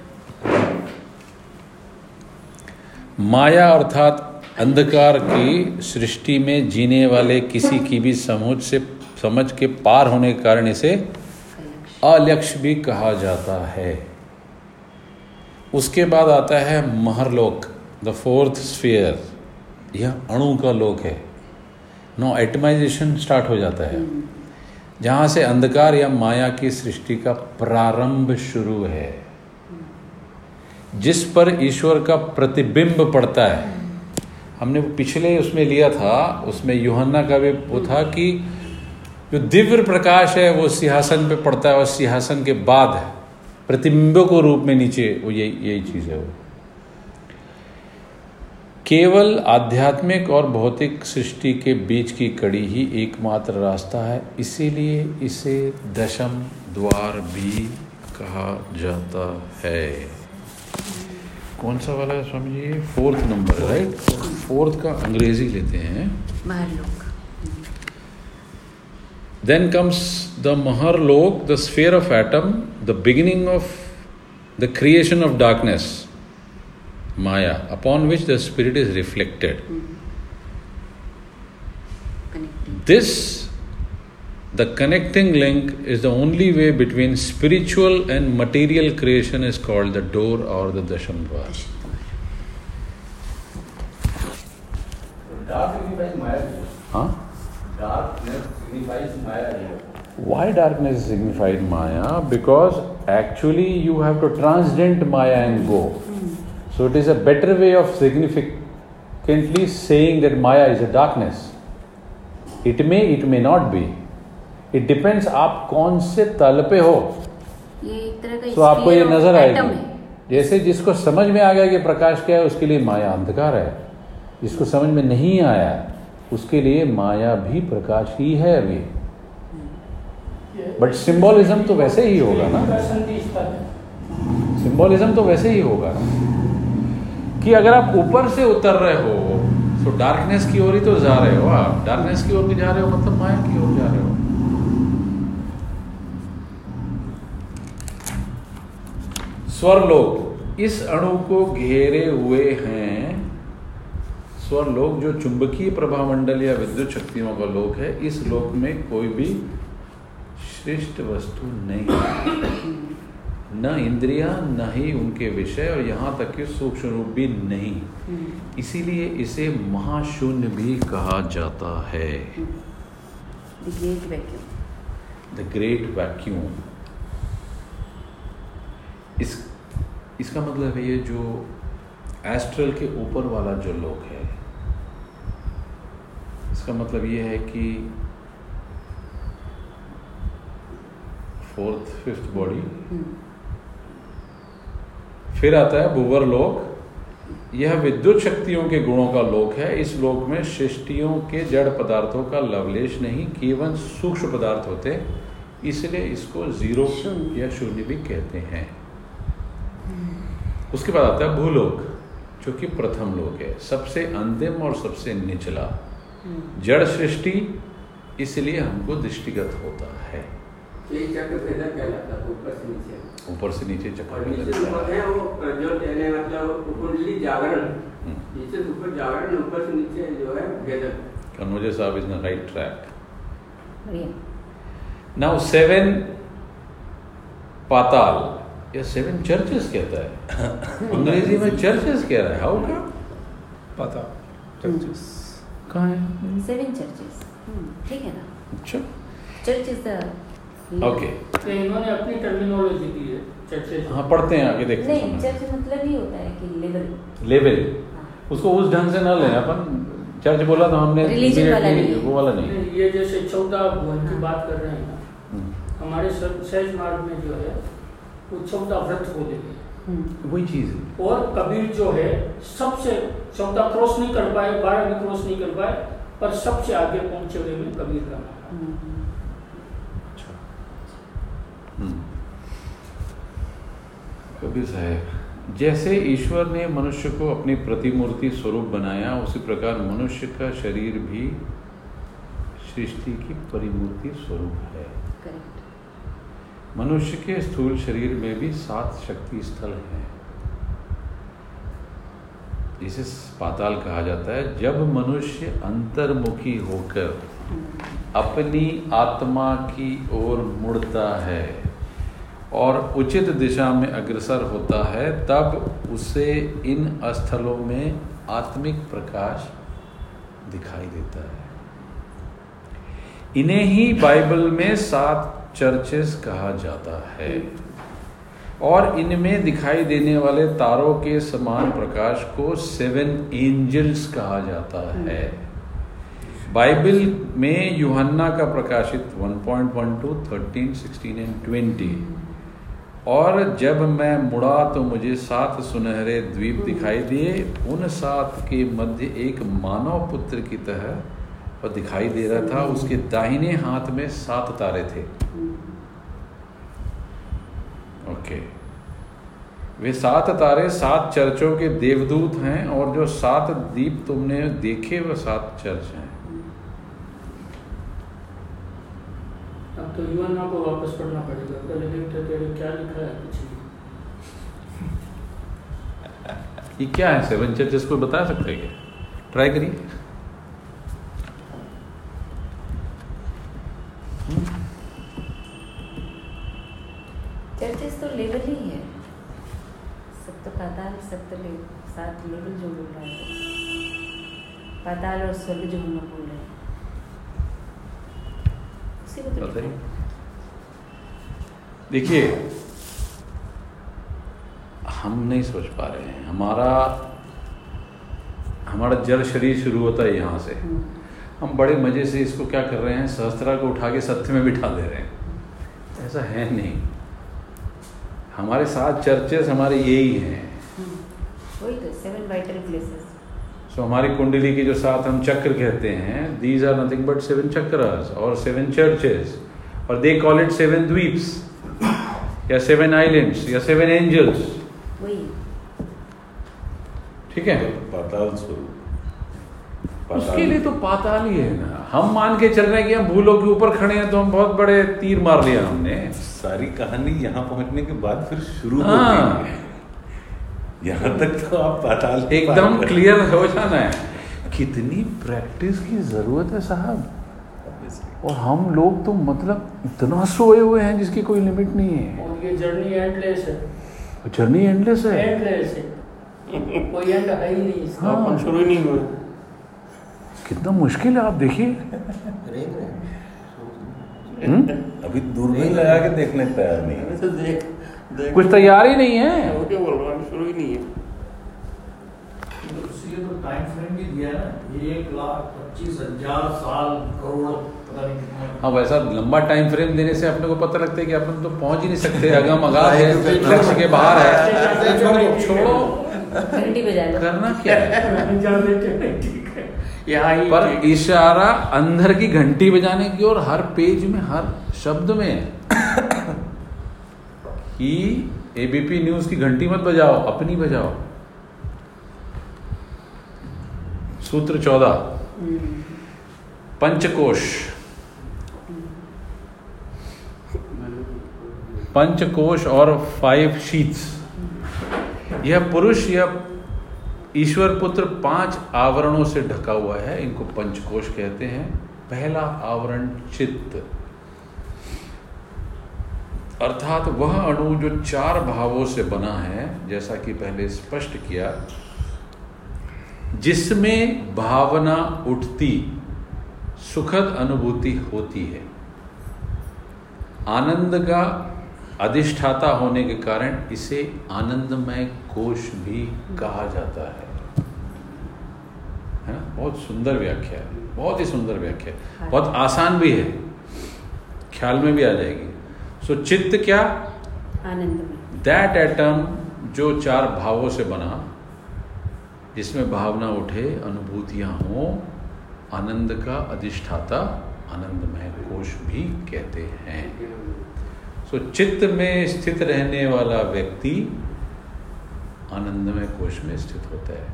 माया अर्थात अंधकार की सृष्टि में जीने वाले किसी की भी समझ के पार होने के कारण इसे अलक्ष्य भी कहा जाता है। उसके बाद आता है महरलोक, द फोर्थ स्फीयर। यह अणु का लोक है। नो एटमाइजेशन स्टार्ट हो जाता है, जहाँ से अंधकार या माया की सृष्टि का प्रारंभ शुरू है, जिस पर ईश्वर का प्रतिबिंब पड़ता है। हमने पिछले उसमें लिया था, उसमें यूहन्ना का भी वो था कि जो दिव्य प्रकाश है वो सिंहासन पे पड़ता है और सिंहासन के बाद प्रतिबिंबों को रूप में नीचे, वो यही चीज़ है। वो केवल आध्यात्मिक और भौतिक सृष्टि के बीच की कड़ी ही एकमात्र रास्ता है, इसीलिए इसे दशम द्वार भी कहा जाता है। कौन सा वाला है Swami ji? Fourth number, right? Fourth का अंग्रेजी लेते हैं, Maharlok. Then comes the Maharlok, the sphere of atom, the beginning of the creation of darkness, Maya, upon which the spirit is reflected. Mm-hmm. This, the connecting link, is the only way between spiritual and material creation is called the door or the Dashamdwar. Darkness signifies Maya here. Why darkness signified Maya? Because actually you have to transcend Maya and go. So it is a better way of significantly saying that Maya is a darkness. It may not be. It depends आप कौन से तल पे हो, तो आपको ये नजर आएगी. जैसे जिसको समझ में आ गया कि प्रकाश क्या है, उसके लिए माया अंधकार है. जिसको समझ में नहीं आया, उसके लिए माया भी प्रकाश ही है अभी. बट सिंबोलिज्म तो वैसे ही होगा ना, सिंबोलिज्म तो वैसे ही होगा कि अगर आप ऊपर से उतर रहे हो तो डार्कनेस की ओर ही तो जा रहे हो. आप डार्कनेस की ओर भी जा रहे हो, मतलब माया की ओर जा रहे हो. स्वरलोक इस अणु को घेरे हुए हैं. लोक जो चुंबकीय प्रभामंडल या विद्युत शक्तियों का लोक है, इस लोक में कोई भी श्रेष्ठ वस्तु नहीं है, न इंद्रिया न ही उनके विषय, और यहाँ तक कि सूक्ष्म रूप भी नहीं. इसीलिए इसे महाशून्य भी कहा जाता है, द ग्रेट वैक्यूम. इसका मतलब है ये जो एस्ट्रल के ऊपर वाला जो लोक है, इसका मतलब ये है कि फोर्थ फिफ्थ बॉडी. फिर आता है भूवर लोक. यह विद्युत शक्तियों के गुणों का लोक है. इस लोक में सृष्टियों के जड़ पदार्थों का लवलेश नहीं, केवल सूक्ष्म पदार्थ होते, इसलिए इसको जीरो या शून्य भी कहते हैं. उसके बाद आता है भूलोक, जो कि प्रथम लोक है, सबसे अंतिम और सबसे निचला. जड़ सृष्टि, इसलिए हमको दृष्टिगत होता है. ऊपर से नीचे चक्कर कन्वर्जेंस. साहब is the right track. Now seven पाताल या सेवन चर्चेस कहता है अंग्रेजी में. चर्चेस कह रहा है, हाउ का पाताल चर्चेस Seven churches. ठीक है ना. अच्छा, चर्च इज द ओके. तो इन्होंने अपनी टर्मिनोलॉजी दी है चर्चेस. हाँ, पढ़ते हैं आगे देखते हैं. नहीं, चर्च मतलब ही होता है कि लेवल. उसको उस ढंग से ना लें. अपन चर्च बोला तो हमने रिलीजन वाला नहीं, वो वाला नहीं. ये जैसे 14 भवन की बात कर रहे हैं, हमारे सहज मार्ग में जो है वो 14 व्रत हो देते हैं, वही चीज है. और कबीर जो है सबसे 14 क्रॉस नहीं कर पाए, 12 भी क्रॉस नहीं कर पाए, पर सबसे आगे पहुंचे हुए में कबीर का कबीर साहब. जैसे ईश्वर ने मनुष्य को अपनी प्रतिमूर्ति स्वरूप बनाया, उसी प्रकार मनुष्य का शरीर भी सृष्टि की परिमूर्ति स्वरूप है. Correct. मनुष्य के स्थूल शरीर में भी 7 शक्ति स्थल हैं, इसे पाताल कहा जाता है. जब मनुष्य अंतर्मुखी होकर अपनी आत्मा की ओर मुड़ता है और उचित दिशा में अग्रसर होता है, तब उसे इन स्थलों में आत्मिक प्रकाश दिखाई देता है. इन्हें ही बाइबल में 7 चर्चेस कहा जाता है, और इनमें दिखाई देने वाले तारों के समान प्रकाश को 7 एंजल्स कहा जाता है. बाइबल में यूहन्ना का प्रकाशित 1.12, 13, 16 एंड 20. और जब मैं मुड़ा तो मुझे 7 सुनहरे द्वीप दिखाई दिए, उन 7 के मध्य एक मानव पुत्र की तरह और दिखाई दे रहा था, उसके दाहिने हाथ में 7 तारे थे. ओके. वे 7 तारे 7 चर्चों के देवदूत हैं, और जो 7 दीप तुमने देखे वह 7 चर्च हैं. अब तो UNO को वापस पढ़ना पड़ेगा। पहले क्या लिखा है कुछ, ये क्या है? सेवन चर्चेस को बता सकते हैं, ट्राई करिए। चर्चेस तो लेवल ही है, सब तो पाताल, सब तो सात लेवल जो बोल रहा है, पाताल और स्वर्ग जो हम लोग बोल रहे हैं, उसी को तो देखिए। हम नहीं सोच पा रहे हैं, हमारा जड़ शरीर शुरू होता है यहाँ से। हम बड़े मजे से इसको क्या कर रहे हैं, सहस्त्रा को उठा के सत्य में बिठा दे रहे हैं। ऐसा है नहीं, हमारे साथ चर्चेस हमारे यही हैं। वही तो सेवन वाइटल प्लेसेस। सो हमारी कुंडली की जो साथ हम चक्र कहते हैं, these are nothing but seven chakras और सेवन चर्चेस, और दे कॉल इट सेवन द्वीप्स या सेवन आइलैंड्स या सेवन एंजल्स। वही ठीक है, पाताल स्वरूप उसके लिए तो पाताल ही है ना। हम मान के चल रहे हैं कि हम भूलों के ऊपर खड़े हैं, तो हम बहुत बड़े तीर मार लिया हमने। सारी कहानी यहाँ पहुँचने के बाद फिर शुरू होती है। यहाँ तक तो आप पाताल एकदम क्लियर हो जाना है। कितनी प्रैक्टिस की जरूरत है साहब, और हम लोग तो मतलब इतना सोए हुए हैं जिसकी कोई लिमिट नहीं है। और ये जर्नी एंडलेस है, जर्नी एंडलेस है, एंडलेस है, कोई एंड है ही नहीं, अपन शुरू ही नहीं हुआ। कितना मुश्किल है, आप देखिए। अभी दूरबीन लगा के देखने तैयार नहीं है, कुछ तैयार ही नहीं है, शुरू ही नहीं है। तो टाइम फ्रेम भी दिया ना, 1,25,000 साल करोड़ पता नहीं कितना। हाँ, वैसा लंबा टाइम फ्रेम देने से अपने को पता लगता है कि अपन तो पहुंच ही नहीं सकते, अगम अगाध है, लक्ष्य के बाहर है। छोड़ो, करना क्या है? पर इशारा अंदर की घंटी बजाने की, और हर पेज में हर शब्द में है कि एबीपी न्यूज की घंटी मत बजाओ, अपनी बजाओ। सूत्र 14 पंचकोश, पंचकोश और 5 शीट्स। यह पुरुष या ईश्वर पुत्र 5 आवरणों से ढका हुआ है, इनको पंचकोश कहते हैं। पहला आवरण चित्त, अर्थात वह अणु जो 4 भावों से बना है, जैसा कि पहले स्पष्ट किया, जिसमें भावना उठती, सुखद अनुभूति होती है। आनंद का अधिष्ठाता होने के कारण इसे आनंदमय कोश भी कहा जाता है ना? बहुत सुंदर व्याख्या है, बहुत ही सुंदर व्याख्या है, बहुत आसान भी है, ख्याल में भी आ जाएगी। सो चित्त क्या, आनंदमय, दैट एटम जो 4 भावों से बना, जिसमें भावना उठे, अनुभूतियां हों, आनंद का अधिष्ठाता आनंदमय कोश भी कहते हैं। तो चित्त में स्थित रहने वाला व्यक्ति आनंदमय कोश में स्थित होता है।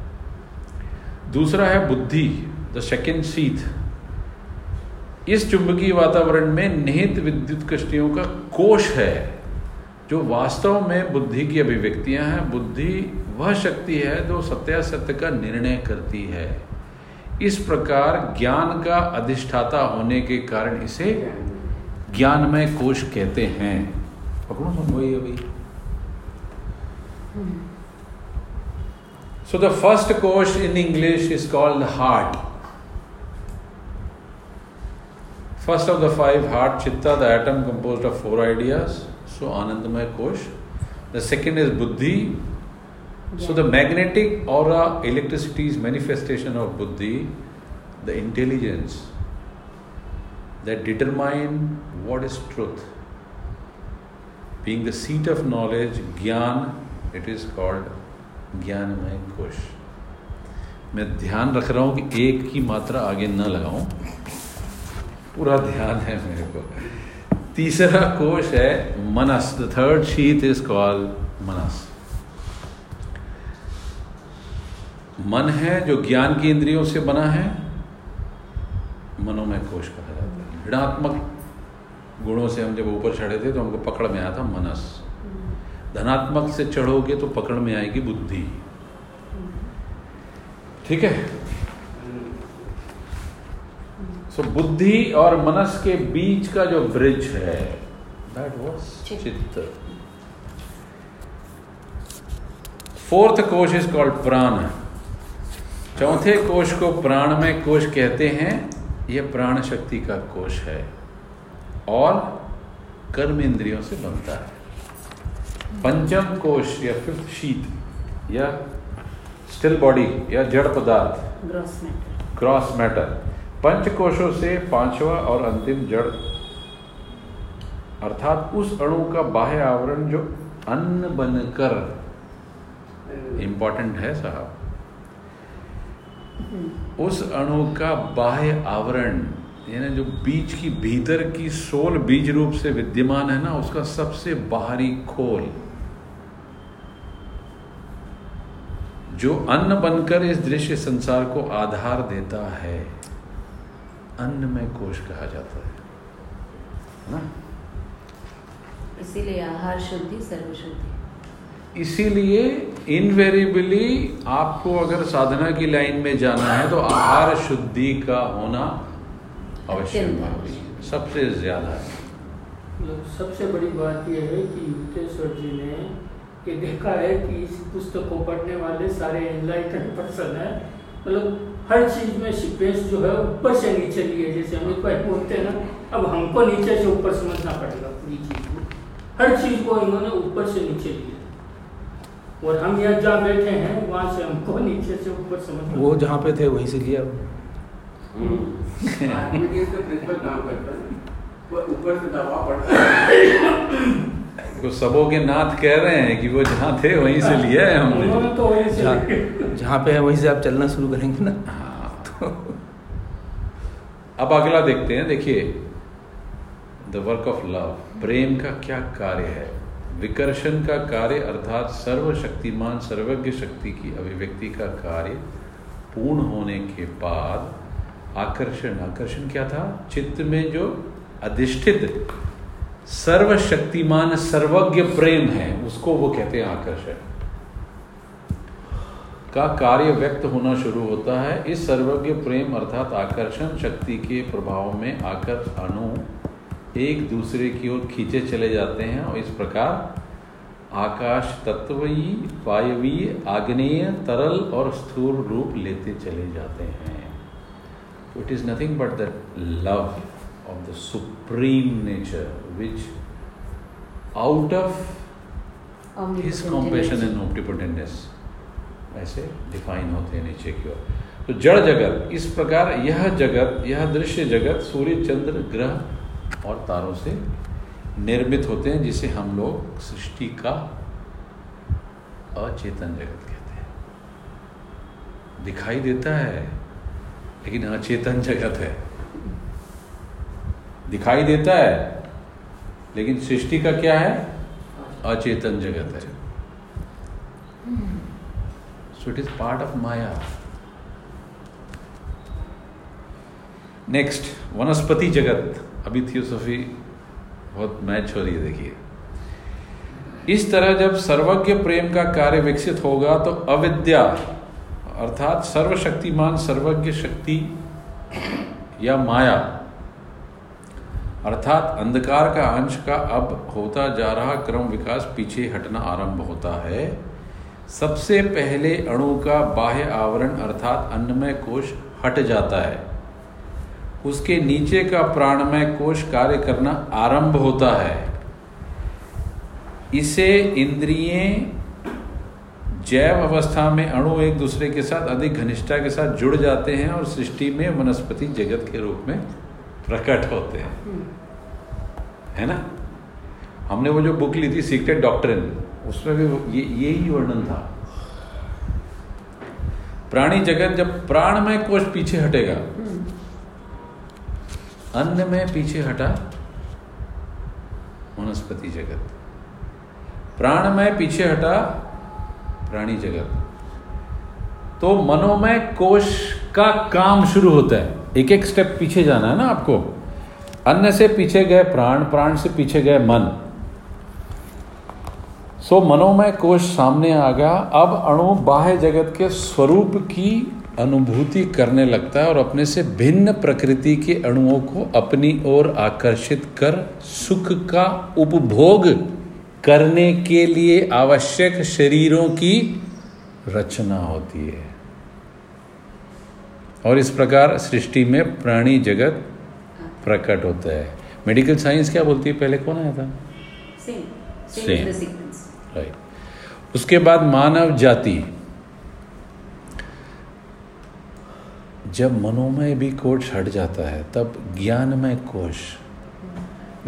दूसरा है बुद्धि, द सेकंड सीथ। इस चुंबकीय वातावरण में निहित विद्युत कश्तियों का कोश है, जो वास्तव में बुद्धि की अभिव्यक्तियां हैं। बुद्धि वह शक्ति है जो सत्यासत्य का निर्णय करती है। इस प्रकार ज्ञान का अधिष्ठाता होने के कारण इसे ज्ञानमय कोश कहते हैं। पकड़ो तुम वही अभी। सो द फर्स्ट कोश in English is called heart, first of the 5 heart चित्ता, the atom composed of 4 ideas, so आनंदमय कोश। द सेकेंड इज बुद्धि, so the magnetic aura, electricity is manifestation of बुद्धि, the intelligence that determine what is truth. Being the seat of knowledge, Gyan, it is called Gyanamay Kosh. मैं ध्यान रख रहा हूँ कि एक की मात्रा आगे न लगाऊं, पूरा ध्यान है मेरे को। तीसरा कोश है मनस, the third sheath is called Manas. मन है जो ज्ञान की इंद्रियों से बना है, मनोमय कोश कहा जाता है। ऋणात्मक गुणों से हम जब ऊपर चढ़े थे तो हमको पकड़ में आया था मनस। धनात्मक से चढ़ोगे तो पकड़ में आएगी बुद्धि। ठीक है। सो बुद्धि और मनस के बीच का जो ब्रिज है दैट वाज चित्त। फोर्थ कोश इज कॉल्ड प्राण। चौथे कोश को प्राणमय कोश कहते हैं। यह प्राण शक्ति का कोश है और कर्म इंद्रियों से बनता है। पंचम कोश या फिफ्थ शीट या स्टिल बॉडी या जड़ पदार्थ ग्रॉस मैटर। पंच कोशों से पांचवा और अंतिम जड़ अर्थात उस अणु का बाह्य आवरण जो अन्न बनकर इंपॉर्टेंट है साहब। उस अणु का बाह्य आवरण यानी जो बीज की भीतर की सोल बीज रूप से विद्यमान है ना, उसका सबसे बाहरी खोल जो अन्न बनकर इस दृश्य संसार को आधार देता है, अन्न में कोश कहा जाता है ना। इसीलिए आहार शुद्धि सर्वशुद्धि। इसीलिए इनवेरिएबली आपको अगर साधना की लाइन में जाना है तो आहार शुद्धि का होना आवश्यक है सबसे ज्यादा। सबसे बड़ी बात यह है कि युक्तेश्वर जी ने कि देखा है कि इस पुस्तक को पढ़ने वाले सारे एनलाइटन पर्सन है, मतलब हर चीज में सीक्वेंस जो है ऊपर से नीचे लिए, जैसे हम लोग बोलते हैं ना, अब हमको नीचे से ऊपर समझना पड़ेगा पूरी चीज को। हर चीज को इन्होंने ऊपर से नीचे लिया और हम यहाँ जहाँ बैठे हैं वहाँ से हमको नीचे से ऊपर समझना। वो जहाँ पे थे वहीं से लिया। ऊपर से दबाव पड़ता है। तो सबों के नाथ कह रहे हैं कि वो जहाँ थे वहीं से लिया है हमने। तो जहाँ पे है वहीं से आप चलना शुरू करेंगे ना। हाँ, तो अब अगला देखते हैं। देखिए द वर्क ऑफ लव, प्रेम का क्या कार्य है। विकर्षण का कार्य अर्थात सर्वशक्तिमान सर्वज्ञ शक्ति की अभिव्यक्ति का कार्य पूर्ण होने के बाद आकर्षण। आकर्षण क्या था? चित्त में जो अधिष्ठित सर्वशक्तिमान सर्वज्ञ प्रेम है, उसको वो कहते हैं आकर्षण। का कार्य व्यक्त होना शुरू होता है। इस सर्वज्ञ प्रेम अर्थात आकर्षण शक्ति के प्रभाव में आकर अणु एक दूसरे की ओर खींचे चले जाते हैं और इस प्रकार आकाश तत्वीय, वायवीय, आग्नेय, तरल और स्थूल रूप लेते चले जाते हैं। It is nothing but the love of the supreme nature which out of his compassion and omnipotentness ऐसे डिफाइन होते हैं नीचे की ओर। तो जड़ जगत इस प्रकार, यह जगत, यह दृश्य जगत सूर्य, चंद्र, ग्रह और तारों से निर्मित होते हैं जिसे हम लोग सृष्टि का अचेतन जगत कहते हैं। दिखाई देता है लेकिन अचेतन जगत है। दिखाई देता है लेकिन सृष्टि का क्या है? अचेतन जगत है। So it is part of Maya. Next वनस्पति जगत। अभी थियोसॉफी बहुत मैच हो रही है। देखिए इस तरह जब सर्वज्ञ प्रेम का कार्य विकसित होगा तो अविद्या अर्थात सर्वशक्तिमान सर्वज्ञ शक्ति या माया अर्थात अंधकार का अंश का अब होता जा रहा क्रम विकास पीछे हटना आरंभ होता है। सबसे पहले अणु का बाह्य आवरण अर्थात अन्नमय कोश हट जाता है। उसके नीचे का प्राणमय कोश कार्य करना आरंभ होता है। इसे इंद्रियें जैव अवस्था में अणु एक दूसरे के साथ अधिक घनिष्ठता के साथ जुड़ जाते हैं और सृष्टि में वनस्पति जगत के रूप में प्रकट होते हैं, है ना। हमने वो जो बुक ली थी सीक्रेट डॉक्ट्रिन, उसमें भी यही वर्णन था। प्राणी जगत जब प्राणमय कोश पीछे हटेगा, अन्न में पीछे हटा वनस्पति जगत, प्राणमय पीछे हटा प्राणी जगत, तो मनोमय कोश का काम शुरू होता है। एक एक स्टेप पीछे जाना है ना आपको। अन्न से पीछे गए प्राण, प्राण से पीछे गए मन। सो मनोमय कोश सामने आ गया। अब अणु बाह्य जगत के स्वरूप की अनुभूति करने लगता है और अपने से भिन्न प्रकृति के अणुओं को अपनी ओर आकर्षित कर सुख का उपभोग करने के लिए आवश्यक शरीरों की रचना होती है। और इस प्रकार सृष्टि में प्राणी जगत प्रकट होता है। मेडिकल साइंस क्या बोलती है? पहले कौन आया था? Same, right. उसके बाद मानव जाति जब मनोमय भी कोश हट जाता है तब ज्ञानमय कोश,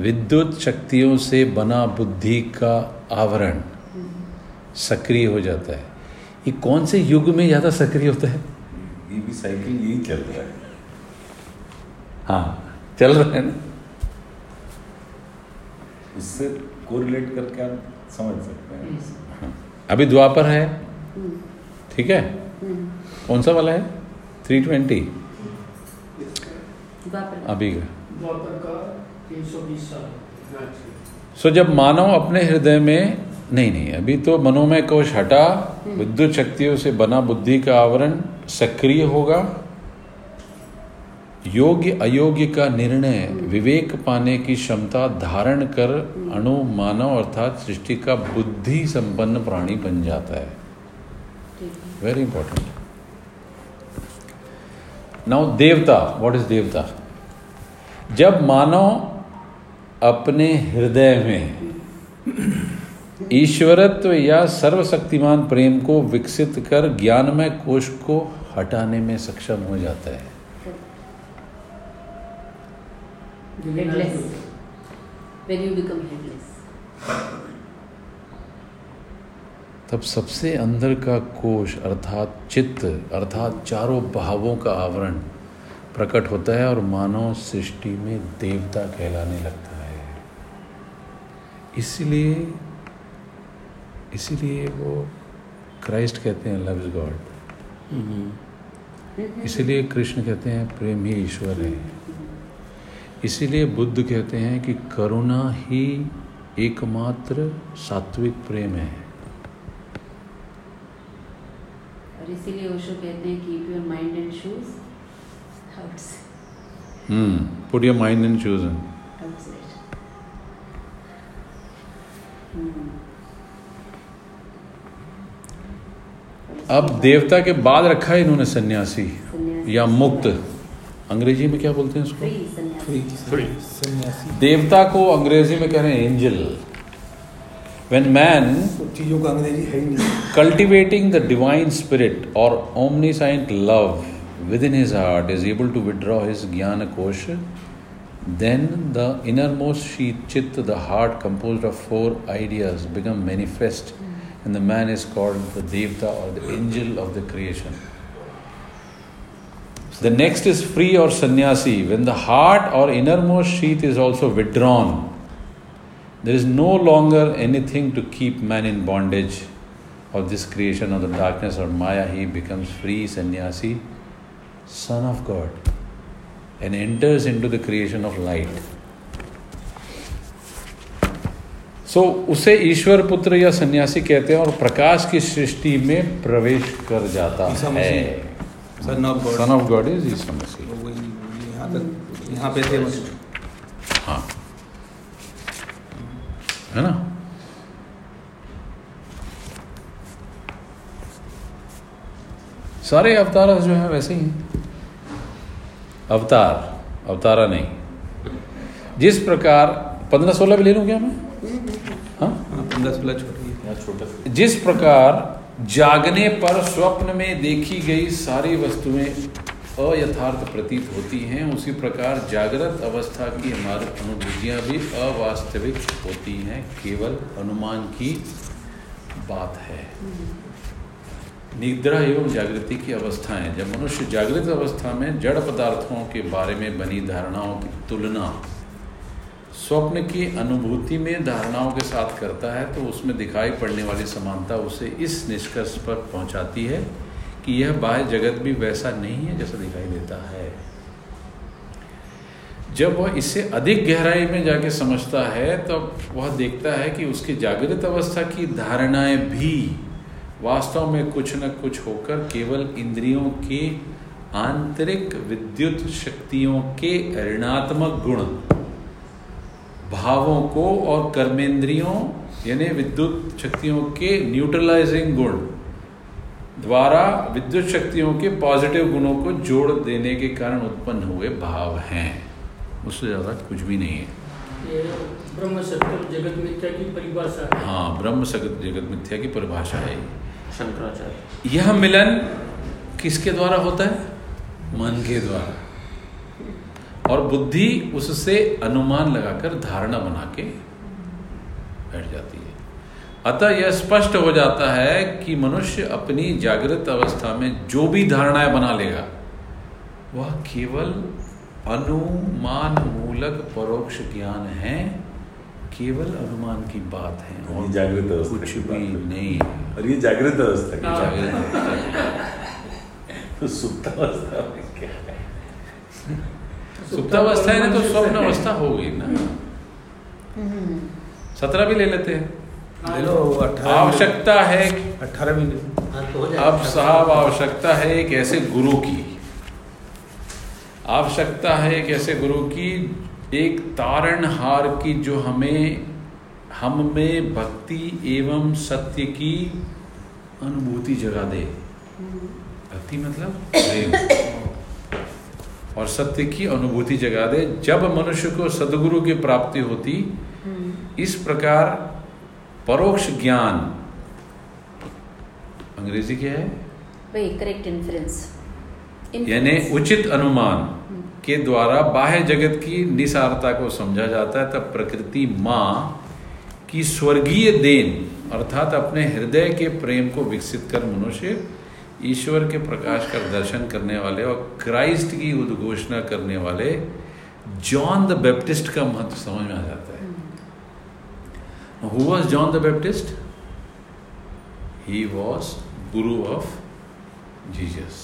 विद्युत शक्तियों से बना बुद्धि का आवरण सक्रिय हो जाता है। ये कौन से युग में ज्यादा सक्रिय होता है? ये भी साइकिल यही चल रहा है। हाँ, चल रहा है ना। इससे कोरिलेट करके आप समझ सकते हैं। हाँ। अभी द्वापर है, ठीक है। कौन सा वाला है? 320 अभी का 320। सो जब मानव अपने हृदय में नहीं, अभी तो मनोमय कोश हटा, विद्युत शक्तियों से बना बुद्धि का आवरण सक्रिय होगा। योग्य अयोग्य का निर्णय, विवेक पाने की क्षमता धारण कर अणु मानव अर्थात सृष्टि का बुद्धि संपन्न प्राणी बन जाता है। Very important. नाउ देवता, व्हाट इज देवता? जब मानव अपने हृदय में ईश्वरत्व या सर्वशक्तिमान प्रेम को विकसित कर ज्ञानमय कोश को हटाने में सक्षम हो जाता है। तब सबसे अंदर का कोश अर्थात चित्त अर्थात चारों भावों का आवरण प्रकट होता है और मानव सृष्टि में देवता कहलाने लगता है। इसीलिए वो क्राइस्ट कहते हैं लव्स गॉड, इसीलिए कृष्ण कहते हैं प्रेम ही ईश्वर है, इसीलिए बुद्ध कहते हैं कि करुणा ही एकमात्र सात्विक प्रेम है, और इसीलिए ओशो कहते हैं keep your mind and shoes outside. Put your mind and shoes outside. अब देवता के बाद रखा है इन्होंने सन्यासी या मुक्त। अंग्रेजी में क्या बोलते हैं उसको? फ्री सन्यासी। देवता को अंग्रेजी में कह रहे हैं एंजल। व्हेन मैन चीजों का अंग्रेजी है ही नहीं। कल्टिवेटिंग द डिवाइन स्पिरिट और omniscient love within his heart is able to withdraw his gyan कोश, देन द इनरमोस्ट शीत chitta, the heart composed of 4 ideas become manifest and the man is called the devata or the angel of the creation. The next is free or sannyasi. When the heart or innermost sheath is also withdrawn, there is no longer anything to keep man in bondage of this creation or the darkness or maya. He becomes free sannyasi, son of God, and enters into the creation of light. So उसे ईश्वर पुत्र या सन्यासी कहते हैं और प्रकाश की सृष्टि में प्रवेश कर जाता है। Son of God is Isa Masih. यहाँ पे थे, हाँ, है ना। सारे अवतार जो हैं वैसे ही हैं। अवतार अवतारा नहीं। जिस प्रकार 15-16 भी ले लूँ क्या मैं? जिस प्रकार जागने पर स्वप्न में देखी गई सारी वस्तुएं अयथार्थ प्रतीत होती हैं, उसी प्रकार जागृत अवस्था की हमारी अनुभूतियां भी अवास्तविक होती हैं, केवल अनुमान की बात है। निद्रा एवं जागृति की अवस्थाएं। जब मनुष्य जागृत अवस्था में जड़ पदार्थों के बारे में बनी धारणाओं की तुलना स्वप्न की अनुभूति में धारणाओं के साथ करता है तो उसमें दिखाई पड़ने वाली समानता उसे इस निष्कर्ष पर पहुंचाती है कि यह बाह्य जगत भी वैसा नहीं है जैसा दिखाई देता है। जब वह इससे अधिक गहराई में जाके समझता है तो वह देखता है कि उसकी जागृत अवस्था की धारणाएं भी वास्तव में कुछ न कुछ होकर केवल इंद्रियों के आंतरिक विद्युत शक्तियों के ऋणात्मक गुण भावों को और कर्मेंद्रियों यानी विद्युत शक्तियों के न्यूट्रलाइजिंग गुण द्वारा विद्युत शक्तियों के पॉजिटिव गुणों को जोड़ देने के कारण उत्पन्न हुए भाव हैं, उससे ज़्यादा कुछ भी नहीं है। ये ब्रह्म सत्य जगत मिथ्या की परिभाषा है। हाँ, ब्रह्म सत्य जगत मिथ्या की परिभाषा है शंकराचार्य। यह मिलन किसके द्वारा होता है? मन के द्वारा, और बुद्धि उससे अनुमान लगाकर धारणा बना के बैठ जाती है। अतः यह स्पष्ट हो जाता है कि मनुष्य अपनी जागृत अवस्था में जो भी धारणाएं बना लेगा वह केवल अनुमान मूलक परोक्ष ज्ञान है, केवल अनुमान की बात है और जागृत अवस्था कुछ भी नहीं। और ये जागृत अवस्था की जागृत सुप्त अवस्था में क्या है? सुप्तावस्था है ना, तो स्वप्न अवस्था हो गई ना। 17 भी ले लेते हैं, आवश्यकता है 18 भी ले। अब साहब आवश्यकता है एक ऐसे गुरु की, आवश्यकता है एक ऐसे गुरु की, एक तारणहार की, जो हमें हम में भक्ति एवं सत्य की अनुभूति जगा दे। भक्ति मतलब प्रेम और सत्य की अनुभूति जगा दे। जब मनुष्य को सदगुरु की प्राप्ति होती, इस प्रकार परोक्ष ज्ञान, अंग्रेजी क्या है भाई, करेक्ट इन्फरेंस, यानी उचित अनुमान के द्वारा बाह्य जगत की निसारता को समझा जाता है। तब प्रकृति माँ की स्वर्गीय देन अर्थात अपने हृदय के प्रेम को विकसित कर मनुष्य ईश्वर के प्रकाश का दर्शन करने वाले और क्राइस्ट की उद्घोषणा करने वाले जॉन द बैप्टिस्ट का महत्व समझ में आ जाता है। Who was John the Baptist? He was guru of Jesus,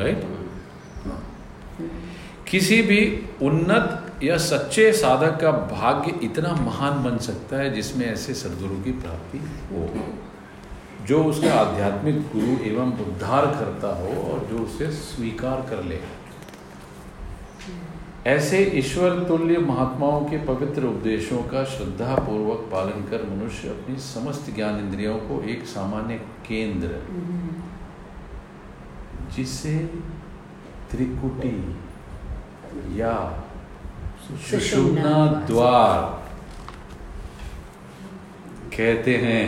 right. किसी भी उन्नत या सच्चे साधक का भाग्य इतना महान बन सकता है जिसमें ऐसे सदगुरु की प्राप्ति हो, जो उसका आध्यात्मिक गुरु एवं उद्धार करता हो और जो उसे स्वीकार कर ले। ऐसे ईश्वर तुल्य महात्माओं के पवित्र उपदेशों का श्रद्धा पूर्वक पालन कर मनुष्य अपनी समस्त ज्ञान इंद्रियों को एक सामान्य केंद्र, जिसे त्रिकुटी या सुषुम्ना द्वार कहते हैं,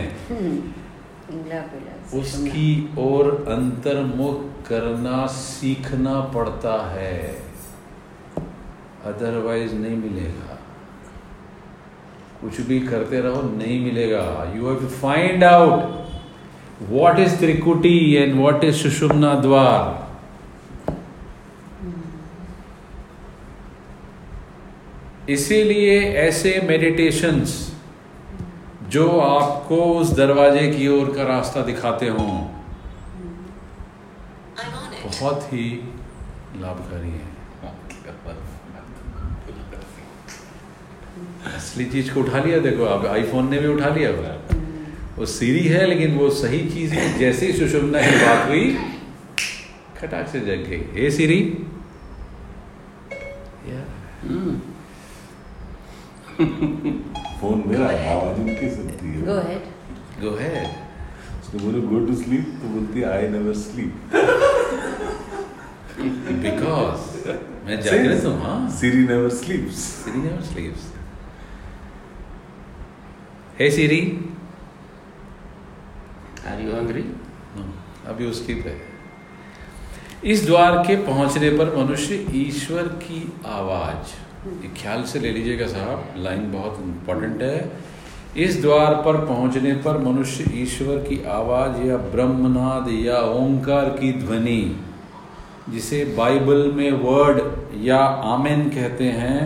उसकी ओर अंतर्मुख करना सीखना पड़ता है, अदरवाइज नहीं मिलेगा। कुछ भी करते रहो नहीं मिलेगा। You have to find out what is त्रिकुटी and what is सुषुम्ना द्वार। इसीलिए ऐसे मेडिटेशंस जो आपको उस दरवाजे की ओर का रास्ता दिखाते हों, बहुत ही लाभकारी है। असली चीज को उठा लिया, देखो आप आईफोन ने भी उठा लिया होगा, वो सीरी है लेकिन वो सही चीज है। जैसे ही सुषुम्ना की बात हुई, खटाक से जग गई, ए सीरी फोन मेरा आवाज उनकी सुनती है। Go ahead. उसने बोला go to sleep, तो बोलती है I never sleep. Because मैं जागृत हूँ। हाँ, Siri never sleeps. Siri never sleeps. Hey Siri, are you hungry? No. अभी उसकी पे। इस द्वार के पहुँचने पर मनुष्य ईश्वर की आवाज, ख्याल से ले लीजिएगा साहब, लाइन बहुत इम्पोर्टेंट है। इस द्वार पर पहुंचने पर मनुष्य ईश्वर की आवाज या ब्रह्मनाद या ओंकार की ध्वनि, जिसे बाइबल में वर्ड या आमेन कहते हैं,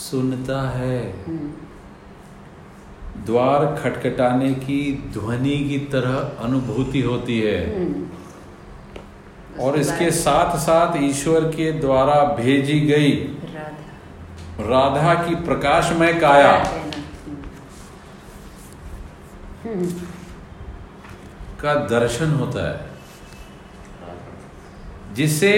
सुनता है। द्वार खटखटाने की ध्वनि की तरह अनुभूति होती है। और इसके साथ साथ ईश्वर के द्वारा भेजी गई राधा की प्रकाशमय काया, का दर्शन होता है, जिसे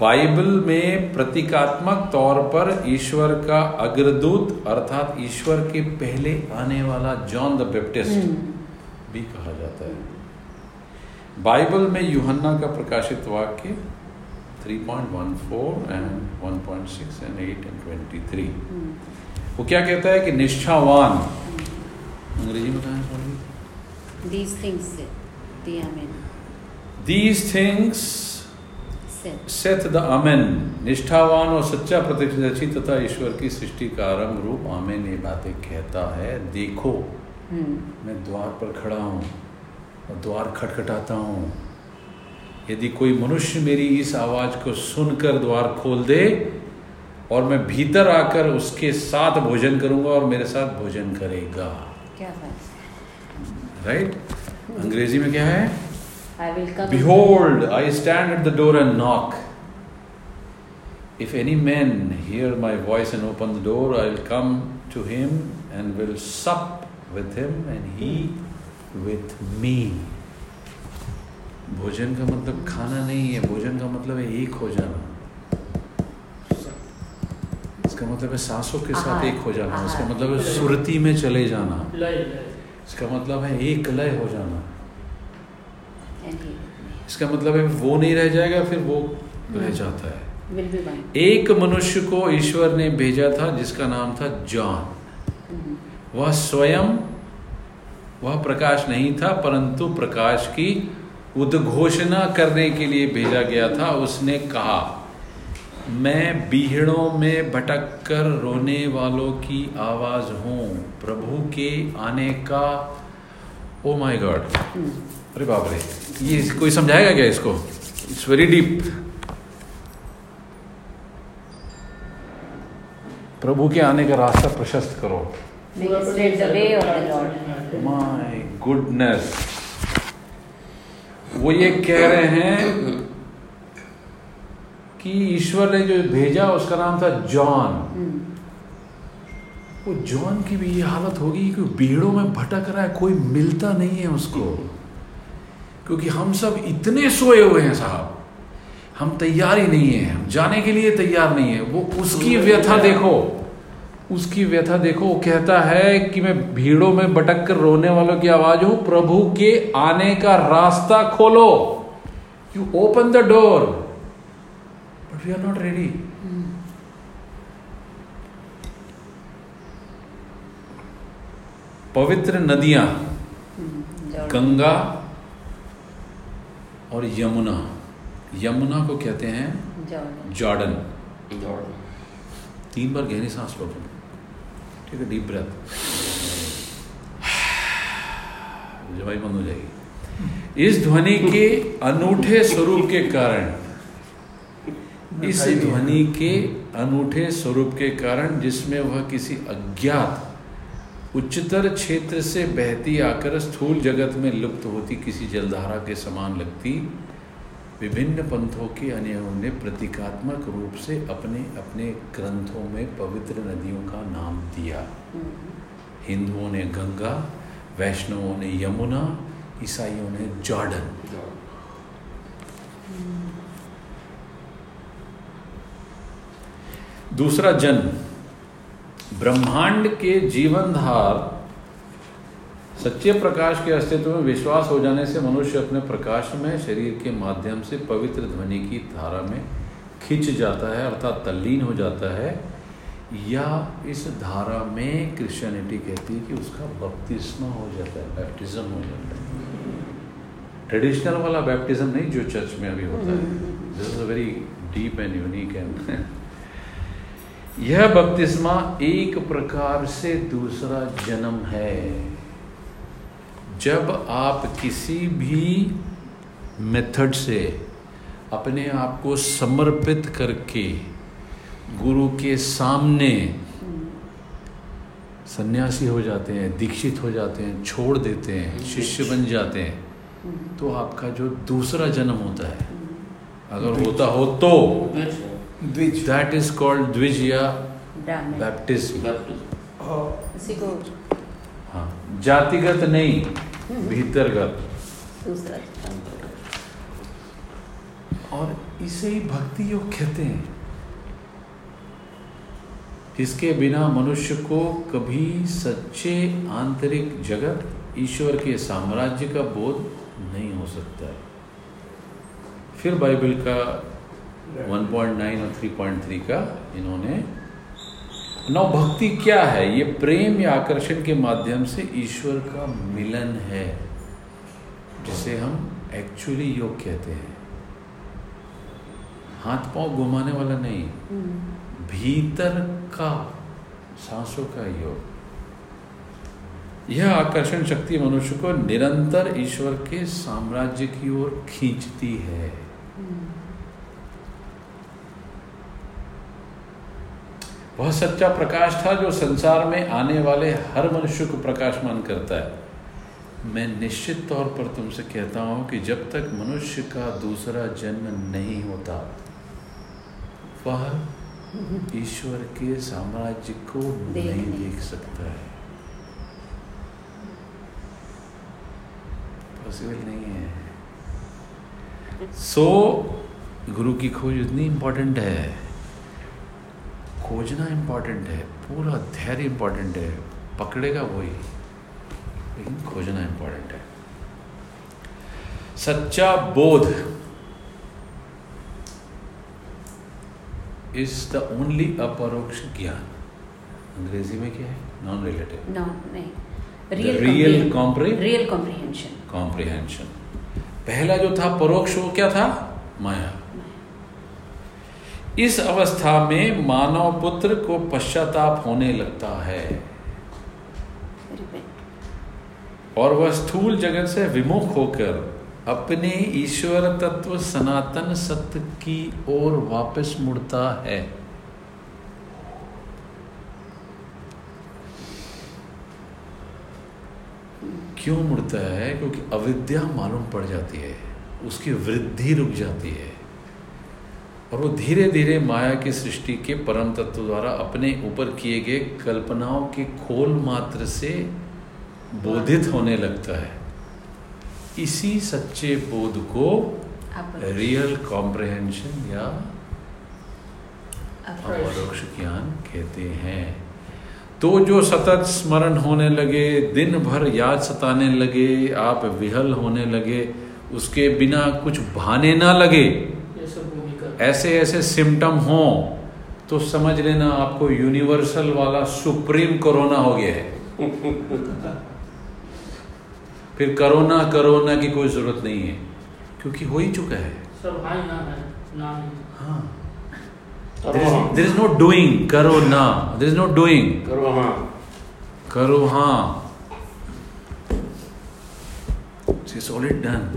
बाइबल में प्रतीकात्मक तौर पर ईश्वर का अग्रदूत अर्थात ईश्वर के पहले आने वाला जॉन द बैप्टिस्ट भी कहा जाता है। बाइबल में यूहन्ना का प्रकाशित वाक्य 3.14 एंड 1.6 एंड 8 एंड 23 वो क्या कहता है कि निष्ठावान, अंग्रेजी में कहा है These things सेथ द आमेन, निष्ठावान और सच्चा प्रतिष्ठाची तथा ईश्वर की सृष्टि का आरंभ रूप आमेन ये बातें कहता है। देखो मैं द्वार पर खड़ा हूँ और द्वार खटखटाता हूँ, यदि कोई मनुष्य मेरी इस आवाज को सुनकर द्वार खोल दे और मैं भीतर आकर उसके साथ भोजन करूंगा और मेरे साथ भोजन करेगा। क्या बात, राइट? अंग्रेजी में क्या है? Behold, I stand at the door and knock. If any man hear my voice and open the door, I will come to him and will sup with him and he with me. भोजन का मतलब खाना नहीं है, भोजन का मतलब है एक हो जाना। इसका मतलब है सांसों के साथ एक हो जाना, इसका मतलब है सुरती में चले जाना, इसका मतलब है एक लय हो जाना। इसका मतलब है वो नहीं रह जाएगा, फिर वो रह जाता है। एक मनुष्य को ईश्वर ने भेजा था जिसका नाम था जॉन। वह स्वयं वह प्रकाश नहीं था, परंतु प्रकाश की उद्घोषणा करने के लिए भेजा गया था। उसने कहा, मैं बीहड़ों में भटक कर रोने वालों की आवाज हूँ, प्रभु के आने का। ओ माय गॉड, अरे बाप रे, ये कोई समझाएगा क्या इसको? It's very deep. प्रभु के आने का रास्ता प्रशस्त करो। माय गुडनेस, वो ये कह रहे हैं कि ईश्वर ने जो भेजा उसका नाम था जॉन। वो जॉन की भी ये हालत होगी कि भीड़ों में भटक रहा है, कोई मिलता नहीं है उसको, क्योंकि हम सब इतने सोए हुए हैं साहब, हम तैयार ही नहीं है, हम जाने के लिए तैयार नहीं है। वो उसकी व्यथा देखो, उसकी व्यथा देखो। वो कहता है कि मैं भीड़ों में भटक कर रोने वालों की आवाज हूं, प्रभु के आने का रास्ता खोलो। You open the door but we are not ready. पवित्र नदियां गंगा और यमुना, यमुना को कहते हैं जॉर्डन। 3 बार गहरी सांस लो, ठीक है? डीप ब्रेथ, जवाई बंद हो जाएगी। इस ध्वनि के अनूठे स्वरूप के कारण, इस ध्वनि के अनूठे स्वरूप के कारण जिसमें वह किसी अज्ञात उच्चतर क्षेत्र से बहती आकर स्थूल जगत में लुप्त होती किसी जलधारा के समान लगती, विभिन्न पंथों के अनेकों ने प्रतीकात्मक रूप से अपने अपने ग्रंथों में पवित्र नदियों का नाम दिया। हिंदुओं ने गंगा, वैष्णवों ने यमुना, ईसाइयों ने जॉर्डन। दूसरा जन्म, ब्रह्मांड के जीवनधार सच्चे प्रकाश के अस्तित्व में विश्वास हो जाने से मनुष्य अपने प्रकाश में शरीर के माध्यम से पवित्र ध्वनि की धारा में खिंच जाता है, अर्थात तल्लीन हो जाता है, या इस धारा में क्रिश्चियनिटी कहती है कि उसका बपतिस्मा हो जाता है, बैप्टिज्म हो जाता है। ट्रेडिशनल वाला बैप्टिज्म नहीं जो चर्च में अभी होता है। This is a very deep and unique and यह बपतिस्मा एक प्रकार से दूसरा जन्म है। जब आप किसी भी मेथड से अपने आप को समर्पित करके गुरु के सामने सन्यासी हो जाते हैं, दीक्षित हो जाते हैं, छोड़ देते हैं, शिष्य बन जाते हैं, तो आपका जो दूसरा जन्म होता है, अगर होता हो तो, दैट इज कॉल्ड द्विज या बैप्टिज्म। हाँ, जातिगत नहीं, भीतरगत। और इसे ही भक्ति योग कहते हैं। इसके बिना मनुष्य को कभी सच्चे आंतरिक जगत, ईश्वर के साम्राज्य का बोध नहीं हो सकता है। फिर बाइबल का 1.9 और 3.3 का इन्होंने नव भक्ति क्या है, ये प्रेम या आकर्षण के माध्यम से ईश्वर का मिलन है, जिसे हम एक्चुअली योग कहते हैं। हाथ पांव घुमाने वाला नहीं, भीतर का सांसों का योग। यह आकर्षण शक्ति मनुष्य को निरंतर ईश्वर के साम्राज्य की ओर खींचती है। वह सच्चा प्रकाश था जो संसार में आने वाले हर मनुष्य को प्रकाशमान करता है। मैं निश्चित तौर पर तुमसे कहता हूं कि जब तक मनुष्य का दूसरा जन्म नहीं होता, वह ईश्वर के साम्राज्य को नहीं देख सकता है। पॉसिबल नहीं है। गुरु की खोज इतनी इम्पोर्टेंट है, खोजना इम्पोर्टेंट है, पूरा धैर्य इम्पोर्टेंट है, पकड़ेगा वही, लेकिन खोजना इम्पोर्टेंट है। सच्चा बोध is the only अपरोक्ष ज्ञान। अंग्रेजी में क्या है? नॉन रिलेटिव, नहीं, रियल कॉम्प्रिहेंशन। पहला जो था परोक्ष, वो क्या था? माया। इस अवस्था में मानव पुत्र को पश्चाताप होने लगता है और वह स्थूल जगत से विमुख होकर अपने ईश्वर तत्व सनातन सत्य की ओर वापस मुड़ता है। क्यों मुड़ता है? क्योंकि अविद्या मालूम पड़ जाती है, उसकी वृद्धि रुक जाती है और वो धीरे धीरे माया की सृष्टि के परम तत्व द्वारा अपने ऊपर किए गए कल्पनाओं के खोल मात्र से बोधित होने लगता है। इसी सच्चे बोध को रियल कॉम्प्रिहेंशन या अपरोक्ष ज्ञान कहते हैं। तो जो सतत स्मरण होने लगे, दिन भर याद सताने लगे, आप विहल होने लगे, उसके बिना कुछ भाने ना लगे, ऐसे ऐसे सिम्टम हो तो समझ लेना आपको यूनिवर्सल वाला सुप्रीम कोरोना हो गया है। फिर करोना करोना की कोई जरूरत नहीं है, क्योंकि हो ही चुका है सब। हाँ, देयर इज नो डूइंग करोना, देयर इज नो डूइंग करो। हाँ करो, हाँ, इट्स ऑलरेडी डन।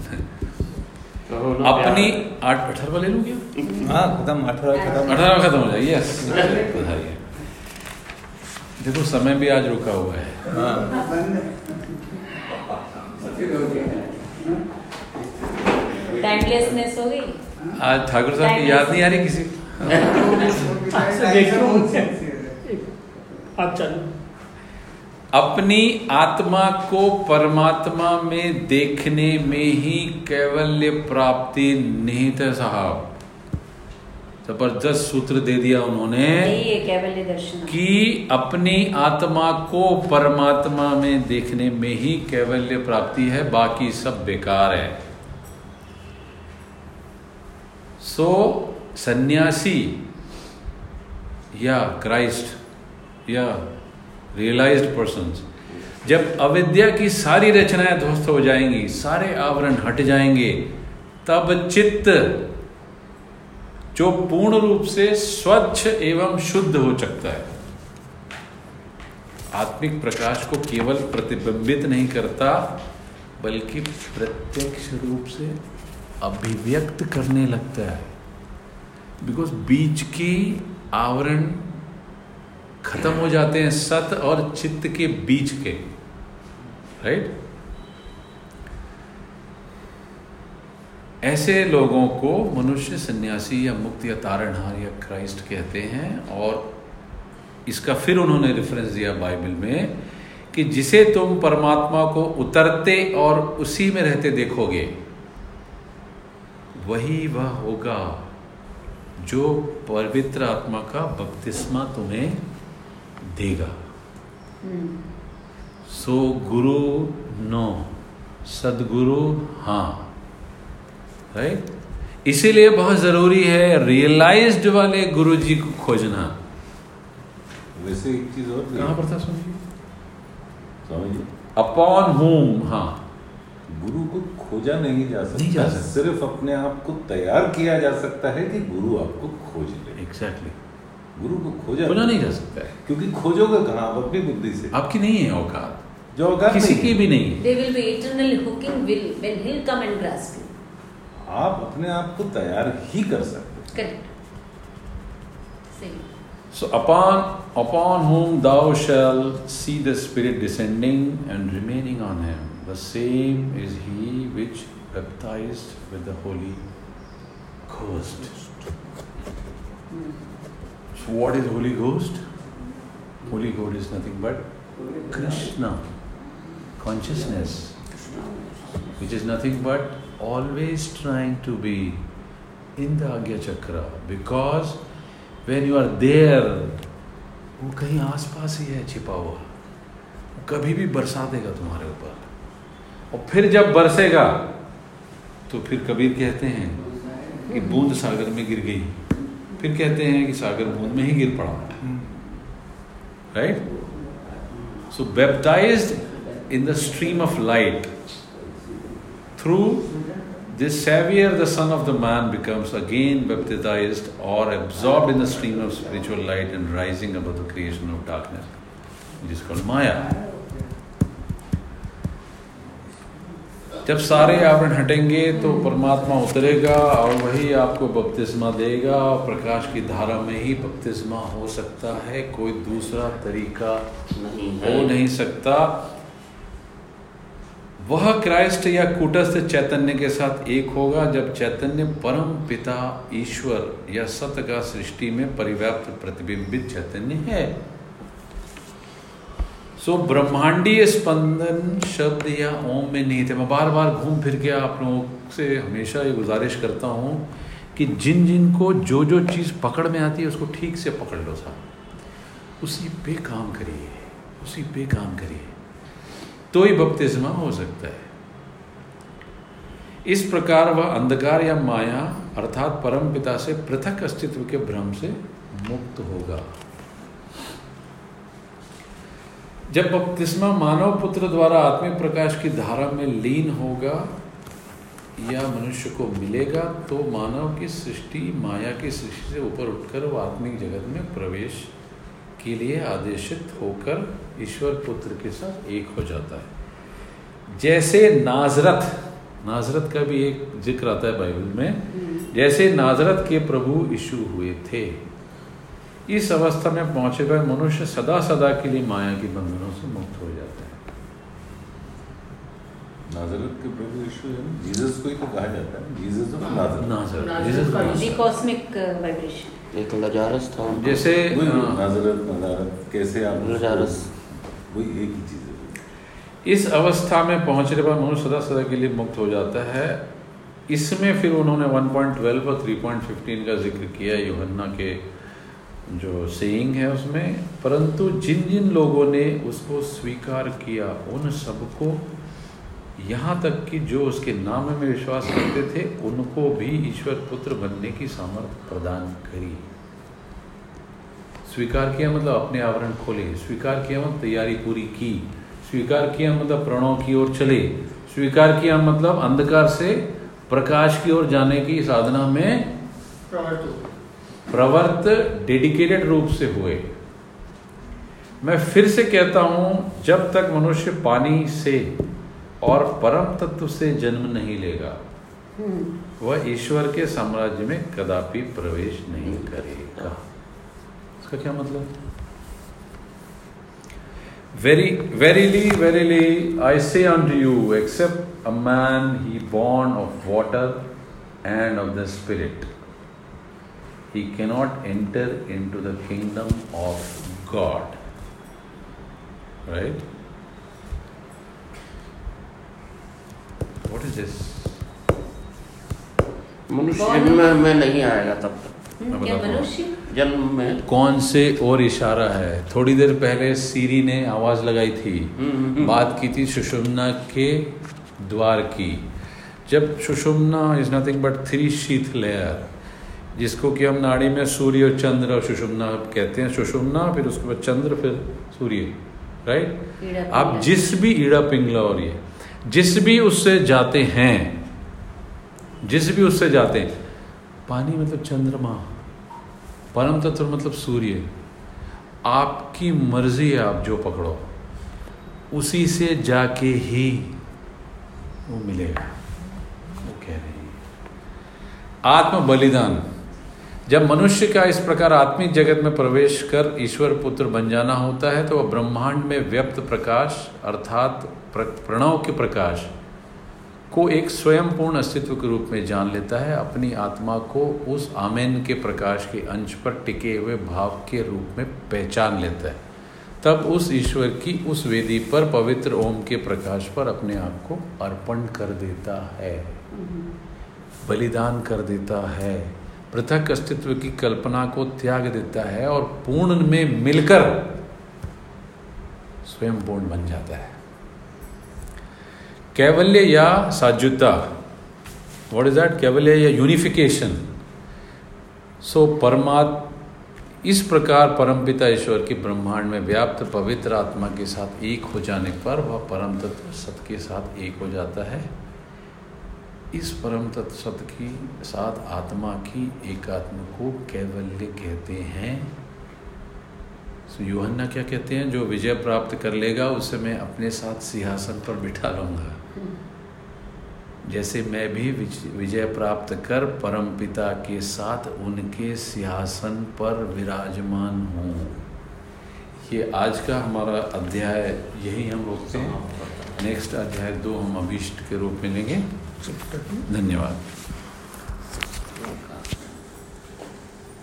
अपनी 18 ले लूं क्या? हाँ, खत्म 18 खत्म हो जाए। यस, देखो समय भी आज रुका हुआ है। हाँ, टाइमलेसनेस हो गई। आज ठाकुर साहब की याद नहीं आ रही किसी। अपनी आत्मा को परमात्मा में देखने में ही कैवल्य प्राप्ति निहित है साहब। जबरदस्त सूत्र दे दिया उन्होंने कैवल्य दर्शन कि अपनी आत्मा को परमात्मा में देखने में ही कैवल्य प्राप्ति है, बाकी सब बेकार है। सन्यासी या क्राइस्ट या रियलाइज्ड पर्सन, जब अविद्या की सारी रचनाएं ध्वस्त हो जाएंगी, सारे आवरण हट जाएंगे, तब चित्त जो पूर्ण रूप से स्वच्छ एवं शुद्ध हो सकता है, आत्मिक प्रकाश को केवल प्रतिबिंबित नहीं करता बल्कि प्रत्यक्ष रूप से अभिव्यक्त करने लगता है। बिकॉज बीच की आवरण खत्म हो जाते हैं, सत और चित्त के बीच के, राइट। ऐसे लोगों को मनुष्य सन्यासी या मुक्त या तारणहार या क्राइस्ट कहते हैं। और इसका फिर उन्होंने रेफरेंस दिया बाइबल में कि जिसे तुम परमात्मा को उतरते और उसी में रहते देखोगे वही वह होगा जो पवित्र आत्मा का बपतिस्मा तुम्हें देगा। सो गुरु नो, सदगुरु हाँ, राइट right? इसीलिए बहुत जरूरी है रियलाइज्ड वाले गुरुजी को खोजना। वैसे एक चीज और कहाँ पर था स्वामी जी, अपॉन होम, हाँ, गुरु को खोजा नहीं जा सकता। सिर्फ अपने आप को तैयार किया जा सकता है कि गुरु आपको खोज ले। एग्जैक्टली, गुरु को खोजा नहीं जा सकता है, क्योंकि खोजोगे कहाँ, आप अपनी बुद्धि से, आपकी नहीं है औकात, जो औकात किसी की भी नहीं है। They will be eternally hooking will when he will come and grasp you. आप अपने आप को तैयार ही कर सकते हो। So upon whom thou shalt see the Spirit descending and remaining on him, the same is he which baptized with the Holy Ghost. So what is Holy Ghost? Holy Ghost is nothing but Krishna consciousness, which is nothing but always trying to be in the Agya Chakra, because when you are there, वो कहीं आस पास ही है छिपा हुआ, वो कभी भी बरसा देगा तुम्हारे ऊपर। और फिर जब बरसेगा तो फिर कबीर कहते हैं कि बूंद सागर में गिर गई, फिर कहते हैं कि सागर बूंद में ही गिर पड़ा, right. So baptized in the stream of light through this Savior, the Son of the Man, becomes again baptized or absorbed in the stream of spiritual light and rising above the creation of darkness, which is called Maya. जब सारे आवरण हटेंगे तो परमात्मा उतरेगा और वही आपको बपतिस्मा देगा। प्रकाश की धारा में ही बपतिस्मा हो सकता है, कोई दूसरा तरीका हो नहीं सकता। वह क्राइस्ट या कूटस्थ चैतन्य के साथ एक होगा जब चैतन्य परम पिता ईश्वर या सत का सृष्टि में परिव्याप्त प्रतिबिंबित चैतन्य है। सो ब्रह्मांडीय स्पंदन शब्द या ओम में निहित है। मैं बार बार घूम फिर के आप लोगों से हमेशा ये गुजारिश करता हूँ कि जिन जिन को जो जो चीज़ पकड़ में आती है उसको ठीक से पकड़ लो साहब, उसी पे काम करिए तो ही बपतिस्मा हो सकता है। इस प्रकार वह अंधकार या माया अर्थात परम पिता से पृथक अस्तित्व के भ्रम से मुक्त होगा। जब बपतिस्मा मानव पुत्र द्वारा आत्मिक प्रकाश की धारा में लीन होगा या मनुष्य को मिलेगा तो मानव की सृष्टि माया की सृष्टि से ऊपर उठकर वह आत्मिक जगत में प्रवेश के लिए आदेशित होकर ईश्वर पुत्र के साथ एक हो जाता है। जैसे नाजरत का भी एक जिक्र आता है बाइबल में, जैसे नाजरत के प्रभु यीशु हुए थे। इस अवस्था में पहुंचे हुए मनुष्य सदा सदा के लिए माया के बंधनों से मुक्त हो जाता है। नाजरत के प्रभु यीशु जीसस को ही तो कहा जाता है, जीसस ऑफ नाजरत, जीसस का कॉस्मिक वाइब्रेशन एक लजारस था। जैसे नाजरत कैसे आप लजारस, वही एक ही चीज़ है। इस अवस्था में पहुँचने पर मनुष्य सदा सदा के लिए मुक्त हो जाता है। इसमें फिर उन्होंने 1.12 और 3.15 का जिक्र किया यूहन्ना के जो सेइंग है उसमें, परंतु जिन जिन लोगों ने उसको स्वीकार किया उन सबको, यहाँ तक कि जो उसके नाम में विश्वास करते थे उनको भी ईश्वर पुत्र बनने की सामर्थ्य प्रदान करी। स्वीकार किया मतलब अपने आवरण खोले, स्वीकार किया मतलब तैयारी पूरी की, स्वीकार किया मतलब प्रणव की ओर चले, स्वीकार किया मतलब अंधकार से प्रकाश की ओर जाने की साधना में प्रवृत्त डेडिकेटेड रूप से हुए। मैं फिर से कहता हूँ, जब तक मनुष्य पानी से और परम तत्व से जन्म नहीं लेगा वह ईश्वर के साम्राज्य में कदापि प्रवेश नहीं करेगा। इसका क्या मतलब? Verily, verily, I say unto you, except a man he born of water and of the Spirit, he cannot enter into the kingdom of God. Right? What is this? मनुष्य जन्म में नहीं आएगा तब तक जन्म में। कौन से और इशारा है? थोड़ी देर पहले सीरी ने आवाज लगाई थी, बात की थी सुषुम्ना के द्वार की। जब सुषुम्ना is nothing but three sheath layer, जिसको कि हम नाड़ी में सूर्य और चंद्र और सुषुम्ना कहते हैं। सुषुम्ना, फिर उसके बाद चंद्र, फिर सूर्य। राइट? आप जिस भी ईड़ा पिंगला और ये जिस भी उससे जाते हैं, जिस भी उससे जाते हैं, पानी मतलब चंद्रमा, परम तत्व मतलब सूर्य। आपकी मर्जी है, आप जो पकड़ो उसी से जाके ही वो मिलेगा। वो कह रही आत्म बलिदान। जब मनुष्य का इस प्रकार आत्मिक जगत में प्रवेश कर ईश्वर पुत्र बन जाना होता है तो वह ब्रह्मांड में व्यक्त प्रकाश अर्थात प्रणव के प्रकाश को एक स्वयं पूर्ण अस्तित्व के रूप में जान लेता है। अपनी आत्मा को उस आमेन के प्रकाश के अंश पर टिके हुए भाव के रूप में पहचान लेता है। तब उस ईश्वर की उस वेदी पर पवित्र ओम के प्रकाश पर अपने आप को अर्पण कर देता है, बलिदान कर देता है, पृथक अस्तित्व की कल्पना को त्याग देता है और पूर्ण में मिलकर स्वयं पूर्ण बन जाता है। कैवल्य या साजुता, व्हाट इज दैट? कैवल्य या यूनिफिकेशन। सो परमात्मा इस प्रकार परमपिता ईश्वर की ब्रह्मांड में व्याप्त पवित्र आत्मा के साथ एक हो जाने पर वह परम तत्व सत के साथ एक हो जाता है। इस परम तत्व सत की साथ आत्मा की एकात्म को कैवल्य कहते हैं। सो यूहन्ना क्या कहते हैं? जो विजय प्राप्त कर लेगा उसे मैं अपने साथ सिंहासन पर बिठा लूंगा, जैसे मैं भी विजय प्राप्त कर परम पिता के साथ उनके सिंहासन पर विराजमान हूँ। ये आज का हमारा अध्याय यही हम रोकते हैं। नेक्स्ट अध्याय 2 हम अभिष्ट के रूप में लेंगे। धन्यवाद।